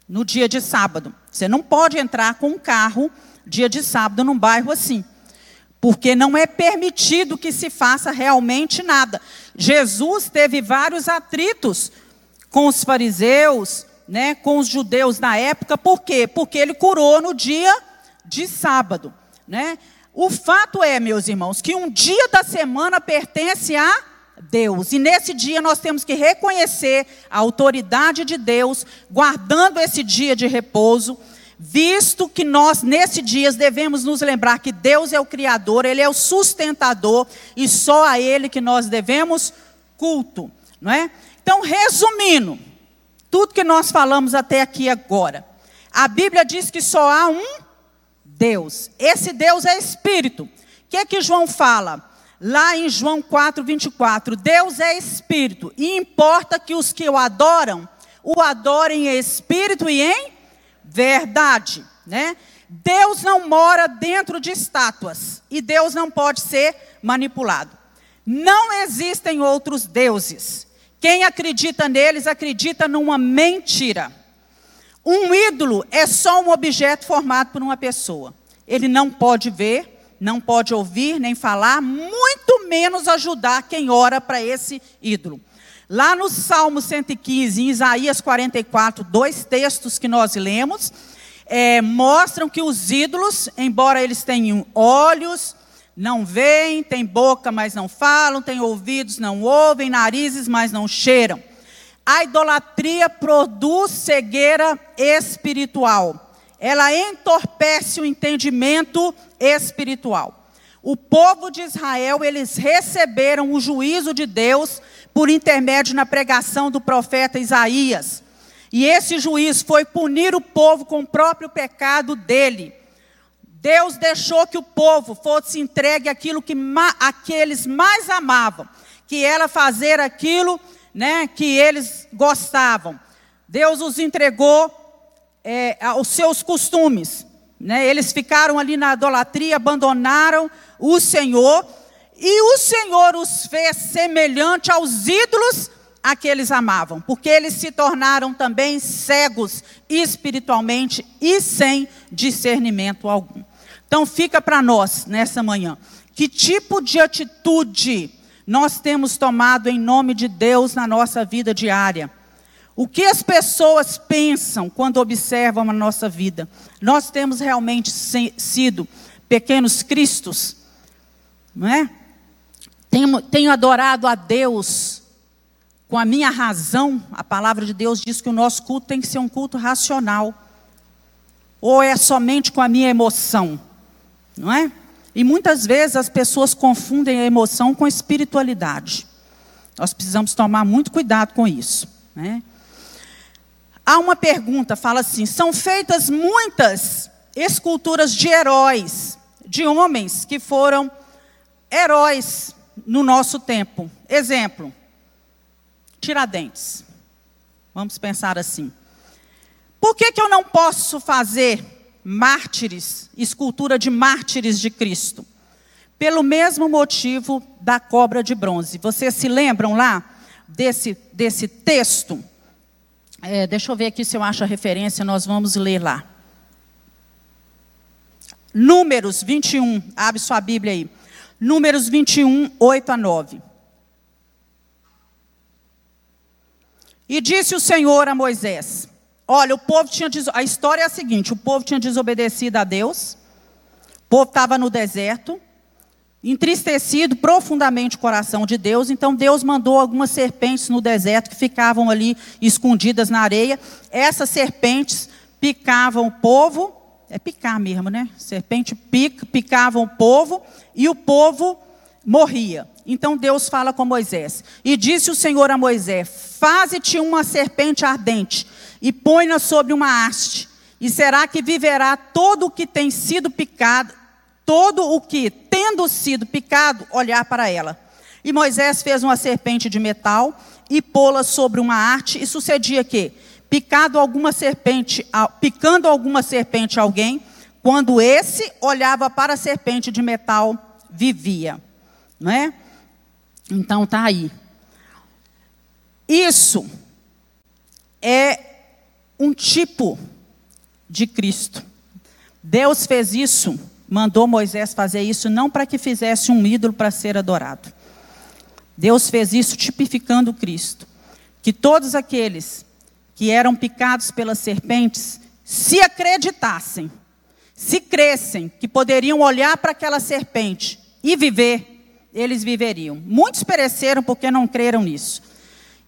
no dia de sábado. Você não pode entrar com um carro dia de sábado num bairro assim, porque não é permitido que se faça realmente nada. Jesus teve vários atritos com os fariseus, né, com os judeus na época. Por quê? Porque ele curou no dia de sábado, né? O fato é, meus irmãos, que um dia da semana pertence a Deus. E nesse dia nós temos que reconhecer a autoridade de Deus, guardando esse dia de repouso, visto que nós, nesse dia, devemos nos lembrar que Deus é o Criador, Ele é o sustentador, e só a Ele que nós devemos culto, não é? Então, resumindo tudo que nós falamos até aqui agora, a Bíblia diz que só há um Deus. Esse Deus é Espírito, que é que João fala? Lá em João quatro, vinte e quatro, Deus é Espírito, e importa que os que o adoram, o adorem em Espírito e em verdade, né? Deus não mora dentro de estátuas, e Deus não pode ser manipulado. Não existem outros deuses. Quem acredita neles, acredita numa mentira. Um ídolo é só um objeto formado por uma pessoa. Ele não pode ver, não pode ouvir, nem falar, muito menos ajudar quem ora para esse ídolo. Lá no Salmo cento e quinze, em Isaías quarenta e quatro, dois textos que nós lemos, é, mostram que os ídolos, embora eles tenham olhos, não veem, têm boca, mas não falam, têm ouvidos, não ouvem, narizes, mas não cheiram. A idolatria produz cegueira espiritual. Ela entorpece o entendimento espiritual. O povo de Israel, eles receberam o juízo de Deus por intermédio na pregação do profeta Isaías. E esse juízo foi punir o povo com o próprio pecado dele. Deus deixou que o povo fosse entregue àquilo que ma- aqueles mais amavam, que era fazer aquilo, né, que eles gostavam. Deus os entregou É, aos seus costumes, né? Eles ficaram ali na idolatria, abandonaram o Senhor, e o Senhor os fez semelhante aos ídolos a que eles amavam, porque eles se tornaram também cegos espiritualmente e sem discernimento algum. Então fica para nós nessa manhã, que tipo de atitude nós temos tomado em nome de Deus na nossa vida diária? O que as pessoas pensam quando observam a nossa vida? Nós temos realmente sido pequenos cristos, não é? Tenho, tenho adorado a Deus com a minha razão. A palavra de Deus diz que o nosso culto tem que ser um culto racional. Ou é somente com a minha emoção, não é? E muitas vezes as pessoas confundem a emoção com a espiritualidade. Nós precisamos tomar muito cuidado com isso, né? Há uma pergunta, fala assim: são feitas muitas esculturas de heróis, de homens que foram heróis no nosso tempo. Exemplo, Tiradentes. Vamos pensar assim: por que que eu não posso fazer mártires, escultura de mártires de Cristo? Pelo mesmo motivo da cobra de bronze. Vocês se lembram lá desse, desse texto? É, deixa eu ver aqui se eu acho a referência, nós vamos ler lá. Números vinte e um, abre sua Bíblia aí. Números vinte e um, oito a nove. E disse o Senhor a Moisés: olha, o povo tinha, des... a história é a seguinte, o povo tinha desobedecido a Deus, o povo estava no deserto, entristecido profundamente o coração de Deus. Então Deus mandou algumas serpentes no deserto que ficavam ali escondidas na areia. Essas serpentes picavam o povo, é picar mesmo, né? Serpente pica, picavam o povo e o povo morria. Então Deus fala com Moisés. E disse o Senhor a Moisés: faze-te uma serpente ardente e põe-na sobre uma haste, e será que viverá todo o que tem sido picado, todo o que, tendo sido picado, olhar para ela. E Moisés fez uma serpente de metal e pô-la sobre uma haste, e sucedia que, picado alguma serpente, picando alguma serpente alguém, quando esse olhava para a serpente de metal, vivia. Não é? Então está aí. Isso é um tipo de Cristo. Deus fez isso, mandou Moisés fazer isso, não para que fizesse um ídolo para ser adorado. Deus fez isso tipificando Cristo. Que todos aqueles que eram picados pelas serpentes, se acreditassem, se cressem, que poderiam olhar para aquela serpente e viver, eles viveriam. Muitos pereceram porque não creram nisso.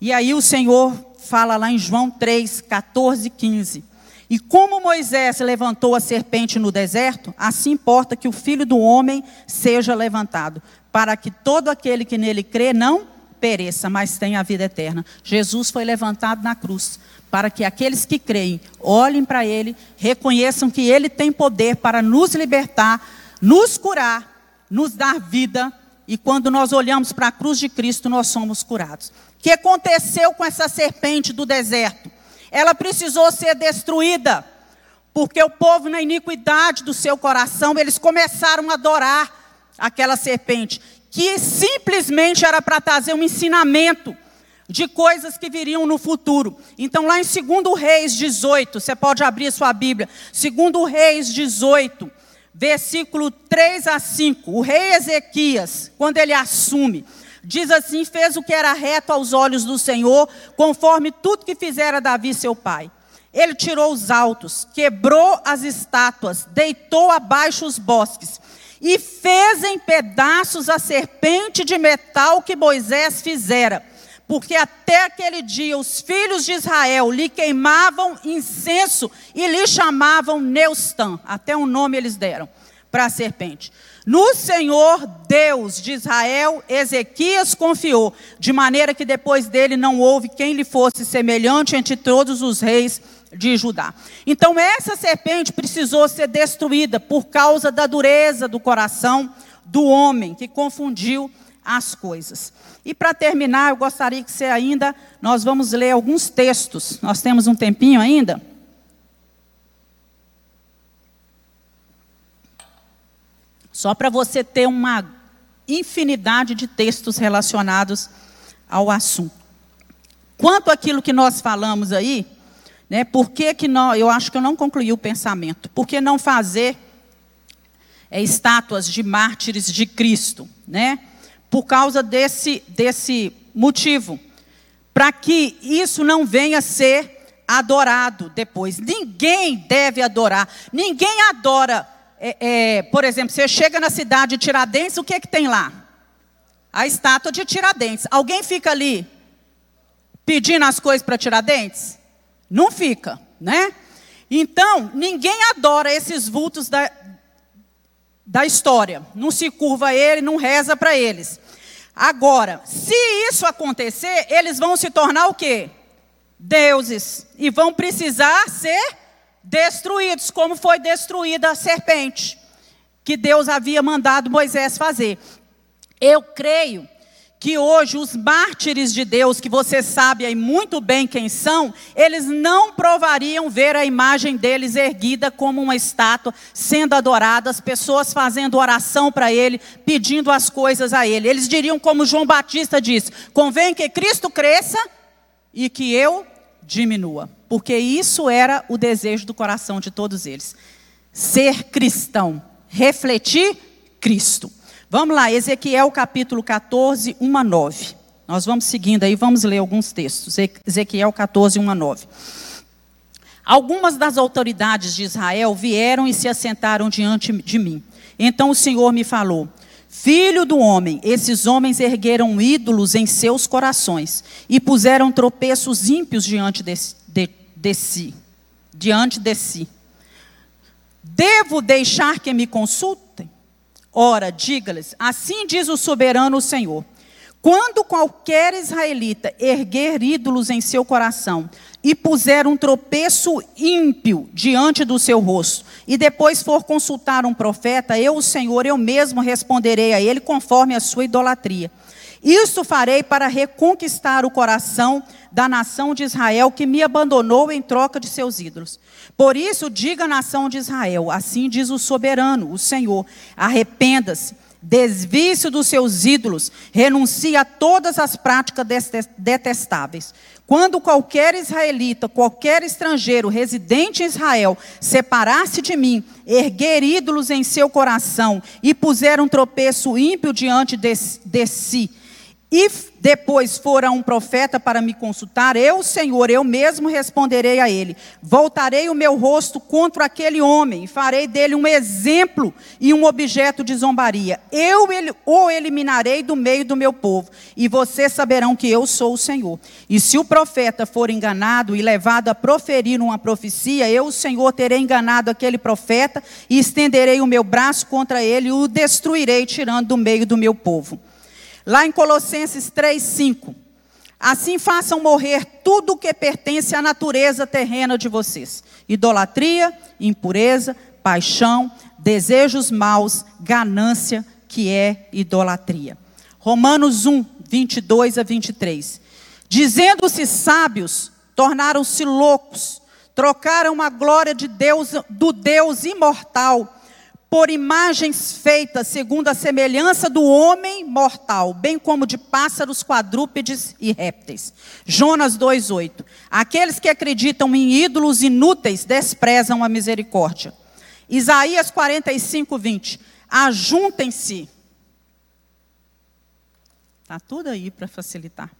E aí o Senhor fala lá em João três, catorze, quinze... E como Moisés levantou a serpente no deserto, assim importa que o Filho do Homem seja levantado, para que todo aquele que nele crê não pereça, mas tenha a vida eterna. Jesus foi levantado na cruz, para que aqueles que creem olhem para ele, reconheçam que ele tem poder para nos libertar, nos curar, nos dar vida, e quando nós olhamos para a cruz de Cristo, nós somos curados. O que aconteceu com essa serpente do deserto? Ela precisou ser destruída, porque o povo, na iniquidade do seu coração, eles começaram a adorar aquela serpente, que simplesmente era para trazer um ensinamento de coisas que viriam no futuro. Então, lá em dois Reis dezoito, você pode abrir a sua Bíblia, dois Reis dezoito, versículo três a cinco, o rei Ezequias, quando ele assume, diz assim: fez o que era reto aos olhos do Senhor, conforme tudo que fizera Davi seu pai. Ele tirou os altos, quebrou as estátuas, deitou abaixo os bosques, e fez em pedaços a serpente de metal que Moisés fizera, porque até aquele dia os filhos de Israel lhe queimavam incenso e lhe chamavam Neustã, até um nome eles deram para a serpente. No Senhor Deus de Israel, Ezequias confiou, de maneira que depois dele não houve quem lhe fosse semelhante entre todos os reis de Judá. Então essa serpente precisou ser destruída por causa da dureza do coração do homem, que confundiu as coisas. E para terminar, eu gostaria que você ainda, nós vamos ler alguns textos, nós temos um tempinho ainda. Só para você ter uma infinidade de textos relacionados ao assunto. Quanto àquilo que nós falamos aí, né, por que que não, eu acho que eu não concluí o pensamento. Por que não fazer é, estátuas de mártires de Cristo, né? Por causa desse, desse motivo. Para que isso não venha a ser adorado depois. Ninguém deve adorar. Ninguém adora. É, é, por exemplo, você chega na cidade de Tiradentes, o que é que tem lá? A estátua de Tiradentes. Alguém fica ali pedindo as coisas para Tiradentes? Não fica, né? Então, ninguém adora esses vultos da, da história. Não se curva a ele, não reza para eles. Agora, se isso acontecer, eles vão se tornar o quê? Deuses. E vão precisar ser destruídos, como foi destruída a serpente, que Deus havia mandado Moisés fazer. Eu creio que hoje os mártires de Deus, que você sabe aí muito bem quem são, eles não provariam ver a imagem deles erguida como uma estátua, sendo adorada, as pessoas fazendo oração para ele, pedindo as coisas a ele. Eles diriam como João Batista disse: convém que Cristo cresça e que eu diminua. Porque isso era o desejo do coração de todos eles. Ser cristão. Refletir Cristo. Vamos lá, Ezequiel capítulo quatorze, um a nove. Nós vamos seguindo aí, vamos ler alguns textos. Ezequiel quatorze, um a nove. Algumas das autoridades de Israel vieram e se assentaram diante de mim. Então o Senhor me falou: filho do homem, esses homens ergueram ídolos em seus corações e puseram tropeços ímpios diante de, de, de si. Diante de si. Devo deixar que me consultem? Ora, diga-lhes, assim diz o soberano Senhor: quando qualquer israelita erguer ídolos em seu coração e puser um tropeço ímpio diante do seu rosto, e depois for consultar um profeta, eu, o Senhor, eu mesmo responderei a ele conforme a sua idolatria. Isso farei para reconquistar o coração da nação de Israel, que me abandonou em troca de seus ídolos. Por isso, diga à nação de Israel, assim diz o soberano, o Senhor: arrependa-se, desvie-se dos seus ídolos, renuncie a todas as práticas detestáveis. Quando qualquer israelita, qualquer estrangeiro residente em Israel, separar-se de mim, erguer ídolos em seu coração e puser um tropeço ímpio diante de, de si, e depois for a um profeta para me consultar, eu, Senhor, eu mesmo responderei a ele. Voltarei o meu rosto contra aquele homem e farei dele um exemplo e um objeto de zombaria. Eu ele, o eliminarei do meio do meu povo, e vocês saberão que eu sou o Senhor. E se o profeta for enganado e levado a proferir uma profecia, eu, Senhor, terei enganado aquele profeta e estenderei o meu braço contra ele e o destruirei, tirando do meio do meu povo. Lá em Colossenses três, cinco. Assim façam morrer tudo o que pertence à natureza terrena de vocês: idolatria, impureza, paixão, desejos maus, ganância, que é idolatria. Romanos um, vinte e dois a vinte e três. Dizendo-se sábios, tornaram-se loucos, trocaram a glória de Deus, do Deus imortal, por imagens feitas segundo a semelhança do homem mortal, bem como de pássaros, quadrúpedes e répteis. Jonas dois, oito. Aqueles que acreditam em ídolos inúteis desprezam a misericórdia. Isaías quarenta e cinco, vinte. Ajuntem-se. Está tudo aí para facilitar.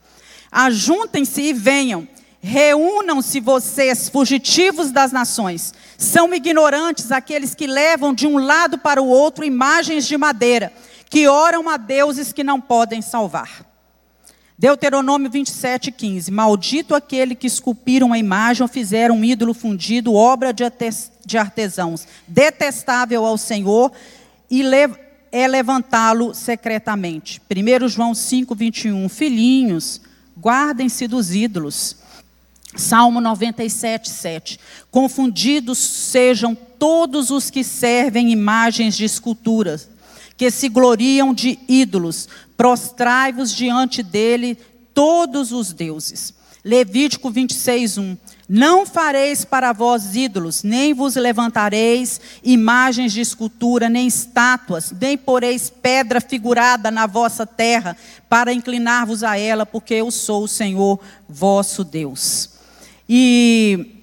Ajuntem-se e venham. Reúnam-se vocês, fugitivos das nações. São ignorantes aqueles que levam de um lado para o outro imagens de madeira, que oram a deuses que não podem salvar. Deuteronômio vinte e sete, quinze. Maldito aquele que esculpiram uma imagem ou fizeram um ídolo fundido, obra de artesãos, detestável ao Senhor, e é levantá-lo secretamente. primeiro João cinco, vinte e um. Filhinhos, guardem-se dos ídolos. Salmo noventa e sete, sete. Confundidos sejam todos os que servem imagens de esculturas, que se gloriam de ídolos. Prostrai-vos diante dele todos os deuses. Levítico vinte e seis, um. Não fareis para vós ídolos, nem vos levantareis imagens de escultura, nem estátuas, nem poreis pedra figurada na vossa terra, para inclinar-vos a ela, porque eu sou o Senhor vosso Deus. E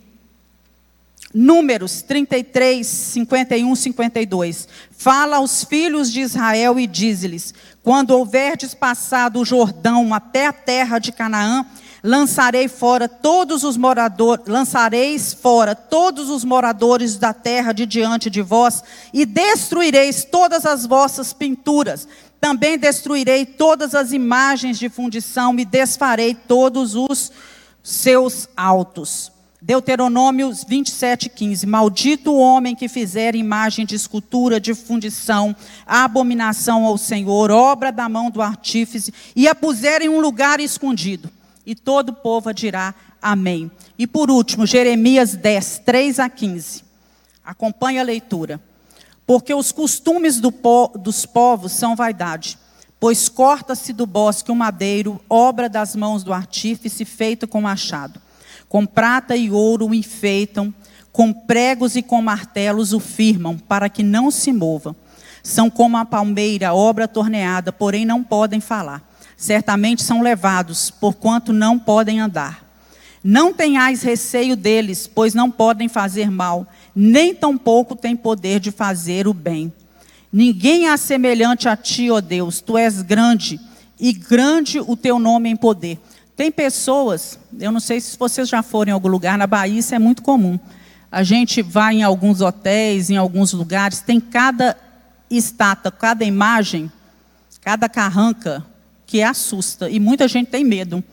Números trinta e três, cinquenta e um, cinquenta e dois. Fala aos filhos de Israel e diz-lhes: quando houverdes passado o Jordão até a terra de Canaã, lançarei fora todos os moradores, lançareis fora todos os moradores da terra de diante de vós, e destruireis todas as vossas pinturas. Também destruirei todas as imagens de fundição e desfarei todos os seus altos. Deuteronômio vinte e sete, quinze. Maldito o homem que fizer imagem de escultura, de fundição, abominação ao Senhor, obra da mão do artífice, e a puser em um lugar escondido. E todo o povo dirá amém. E por último, Jeremias dez, três a quinze. Acompanhe a leitura. Porque os costumes do po- dos povos são vaidade. Pois corta-se do bosque um madeiro, obra das mãos do artífice, feito com machado. Com prata e ouro o enfeitam, com pregos e com martelos o firmam, para que não se mova. São como a palmeira, obra torneada, porém não podem falar. Certamente são levados, porquanto não podem andar. Não tenhais receio deles, pois não podem fazer mal, nem tampouco têm poder de fazer o bem. Ninguém é semelhante a ti, ó Deus, tu és grande, e grande o teu nome em poder. Tem pessoas, eu não sei se vocês já foram em algum lugar, na Bahia isso é muito comum. A gente vai em alguns hotéis, em alguns lugares, tem cada estátua, cada imagem, cada carranca que assusta. E muita gente tem medo,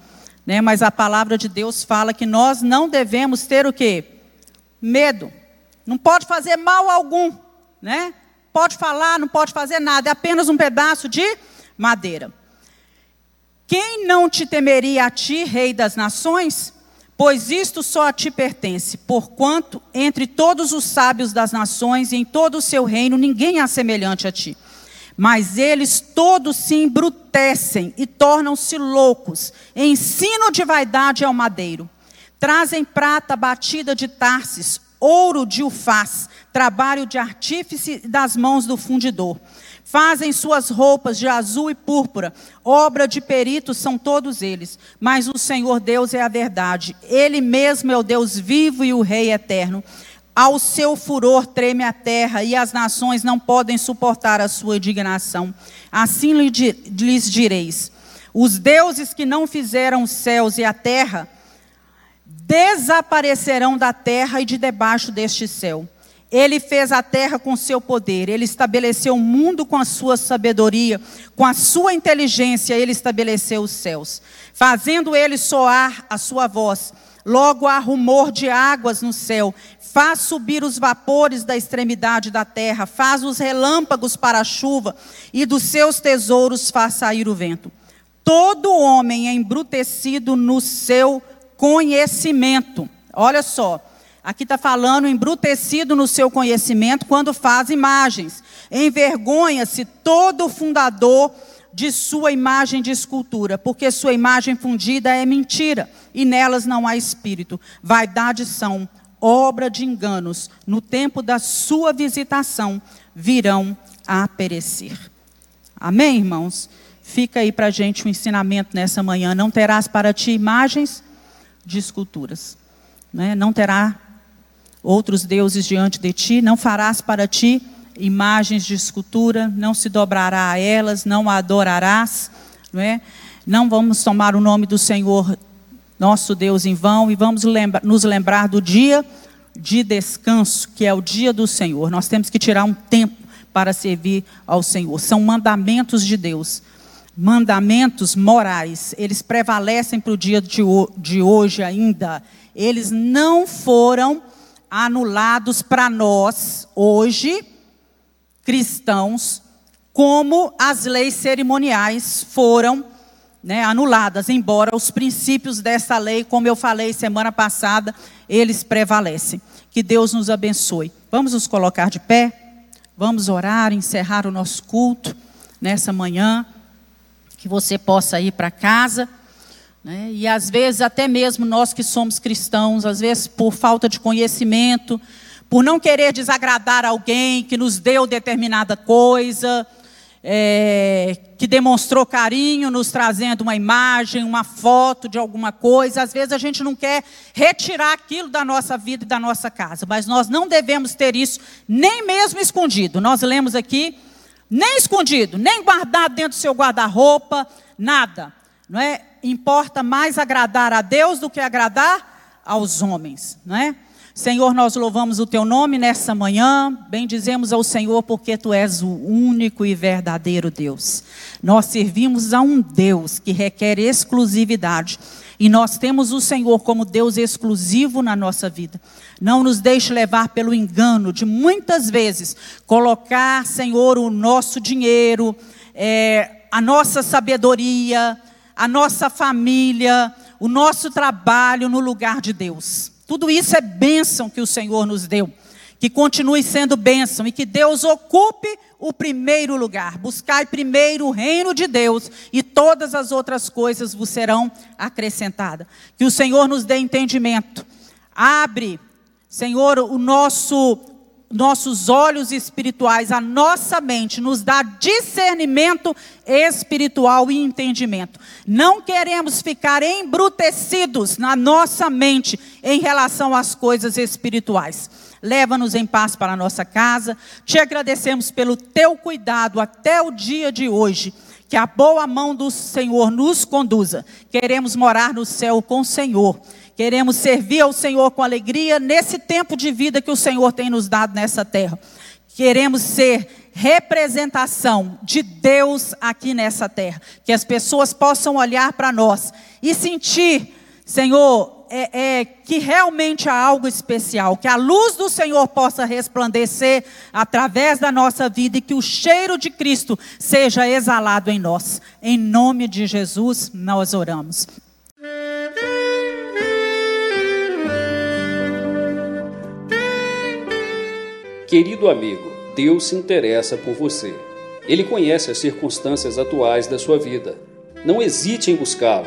né? Mas a palavra de Deus fala que nós não devemos ter o quê? Medo. Não pode fazer mal algum, né? Pode falar, não pode fazer nada, é apenas um pedaço de madeira. Quem não te temeria a ti, rei das nações? Pois isto só a ti pertence, porquanto entre todos os sábios das nações e em todo o seu reino ninguém há semelhante a ti. Mas eles todos se embrutecem e tornam-se loucos. Ensino de vaidade ao madeiro. Trazem prata batida de Tarsis, ouro de Ufaz, trabalho de artífice das mãos do fundidor. Fazem suas roupas de azul e púrpura, obra de peritos são todos eles. Mas o Senhor Deus é a verdade, Ele mesmo é o Deus vivo e o Rei eterno. Ao seu furor treme a terra e as nações não podem suportar a sua indignação. Assim lhes direis: os deuses que não fizeram os céus e a terra desaparecerão da terra e de debaixo deste céu. Ele fez a terra com seu poder, Ele estabeleceu o mundo com a sua sabedoria, com a sua inteligência Ele estabeleceu os céus, fazendo Ele soar a sua voz, logo há rumor de águas no céu, faz subir os vapores da extremidade da terra, faz os relâmpagos para a chuva, e dos seus tesouros faz sair o vento. Todo homem é embrutecido no seu conhecimento. Olha só. Aqui está falando embrutecido no seu conhecimento quando faz imagens. Envergonha-se todo fundador de sua imagem de escultura, porque sua imagem fundida é mentira, e nelas não há espírito. Vaidade são, obra de enganos, no tempo da sua visitação virão a perecer. Amém, irmãos? Fica aí para a gente o ensinamento nessa manhã. Não terás para ti imagens de esculturas. Né? Não terá outros deuses diante de ti, não farás para ti imagens de escultura, não se dobrará a elas, não a adorarás, não é? Não vamos tomar o nome do Senhor, nosso Deus, em vão, e vamos lembra- nos lembrar do dia de descanso, que é o dia do Senhor. Nós temos que tirar um tempo para servir ao Senhor. São mandamentos de Deus, mandamentos morais, eles prevalecem para o dia de, o- de hoje ainda. Eles não foram anulados para nós, hoje, cristãos, como as leis cerimoniais foram, né, anuladas, embora os princípios dessa lei, como eu falei semana passada, eles prevalecem. Que Deus nos abençoe. Vamos nos colocar de pé, vamos orar, encerrar o nosso culto nessa manhã, que você possa ir para casa. Né? E às vezes até mesmo nós que somos cristãos, às vezes por falta de conhecimento, por não querer desagradar alguém que nos deu determinada coisa, é, que demonstrou carinho nos trazendo uma imagem, uma foto de alguma coisa, às vezes a gente não quer retirar aquilo da nossa vida e da nossa casa, mas nós não devemos ter isso nem mesmo escondido. Nós lemos aqui, nem escondido, nem guardado dentro do seu guarda-roupa, nada. Não é? Importa mais agradar a Deus do que agradar aos homens, não é? Senhor, nós louvamos o Teu nome nessa manhã, bendizemos ao Senhor porque Tu és o único e verdadeiro Deus. Nós servimos a um Deus que requer exclusividade e nós temos o Senhor como Deus exclusivo na nossa vida. Não nos deixe levar pelo engano de muitas vezes colocar, Senhor, o nosso dinheiro, é, a nossa sabedoria, a nossa família, o nosso trabalho no lugar de Deus. Tudo isso é bênção que o Senhor nos deu. Que continue sendo bênção e que Deus ocupe o primeiro lugar. Buscai primeiro o reino de Deus e todas as outras coisas vos serão acrescentadas. Que o Senhor nos dê entendimento. Abre, Senhor, o nosso, nossos olhos espirituais, a nossa mente, nos dá discernimento espiritual e entendimento. Não queremos ficar embrutecidos na nossa mente em relação às coisas espirituais. Leva-nos em paz para a nossa casa. Te agradecemos pelo teu cuidado até o dia de hoje. Que a boa mão do Senhor nos conduza. Queremos morar no céu com o Senhor. Queremos servir ao Senhor com alegria nesse tempo de vida que o Senhor tem nos dado nessa terra. Queremos ser representação de Deus aqui nessa terra. Que as pessoas possam olhar para nós e sentir, Senhor, é, é, que realmente há algo especial. Que a luz do Senhor possa resplandecer através da nossa vida e que o cheiro de Cristo seja exalado em nós. Em nome de Jesus, nós oramos. Querido amigo, Deus se interessa por você. Ele conhece as circunstâncias atuais da sua vida. Não hesite em buscá-lo.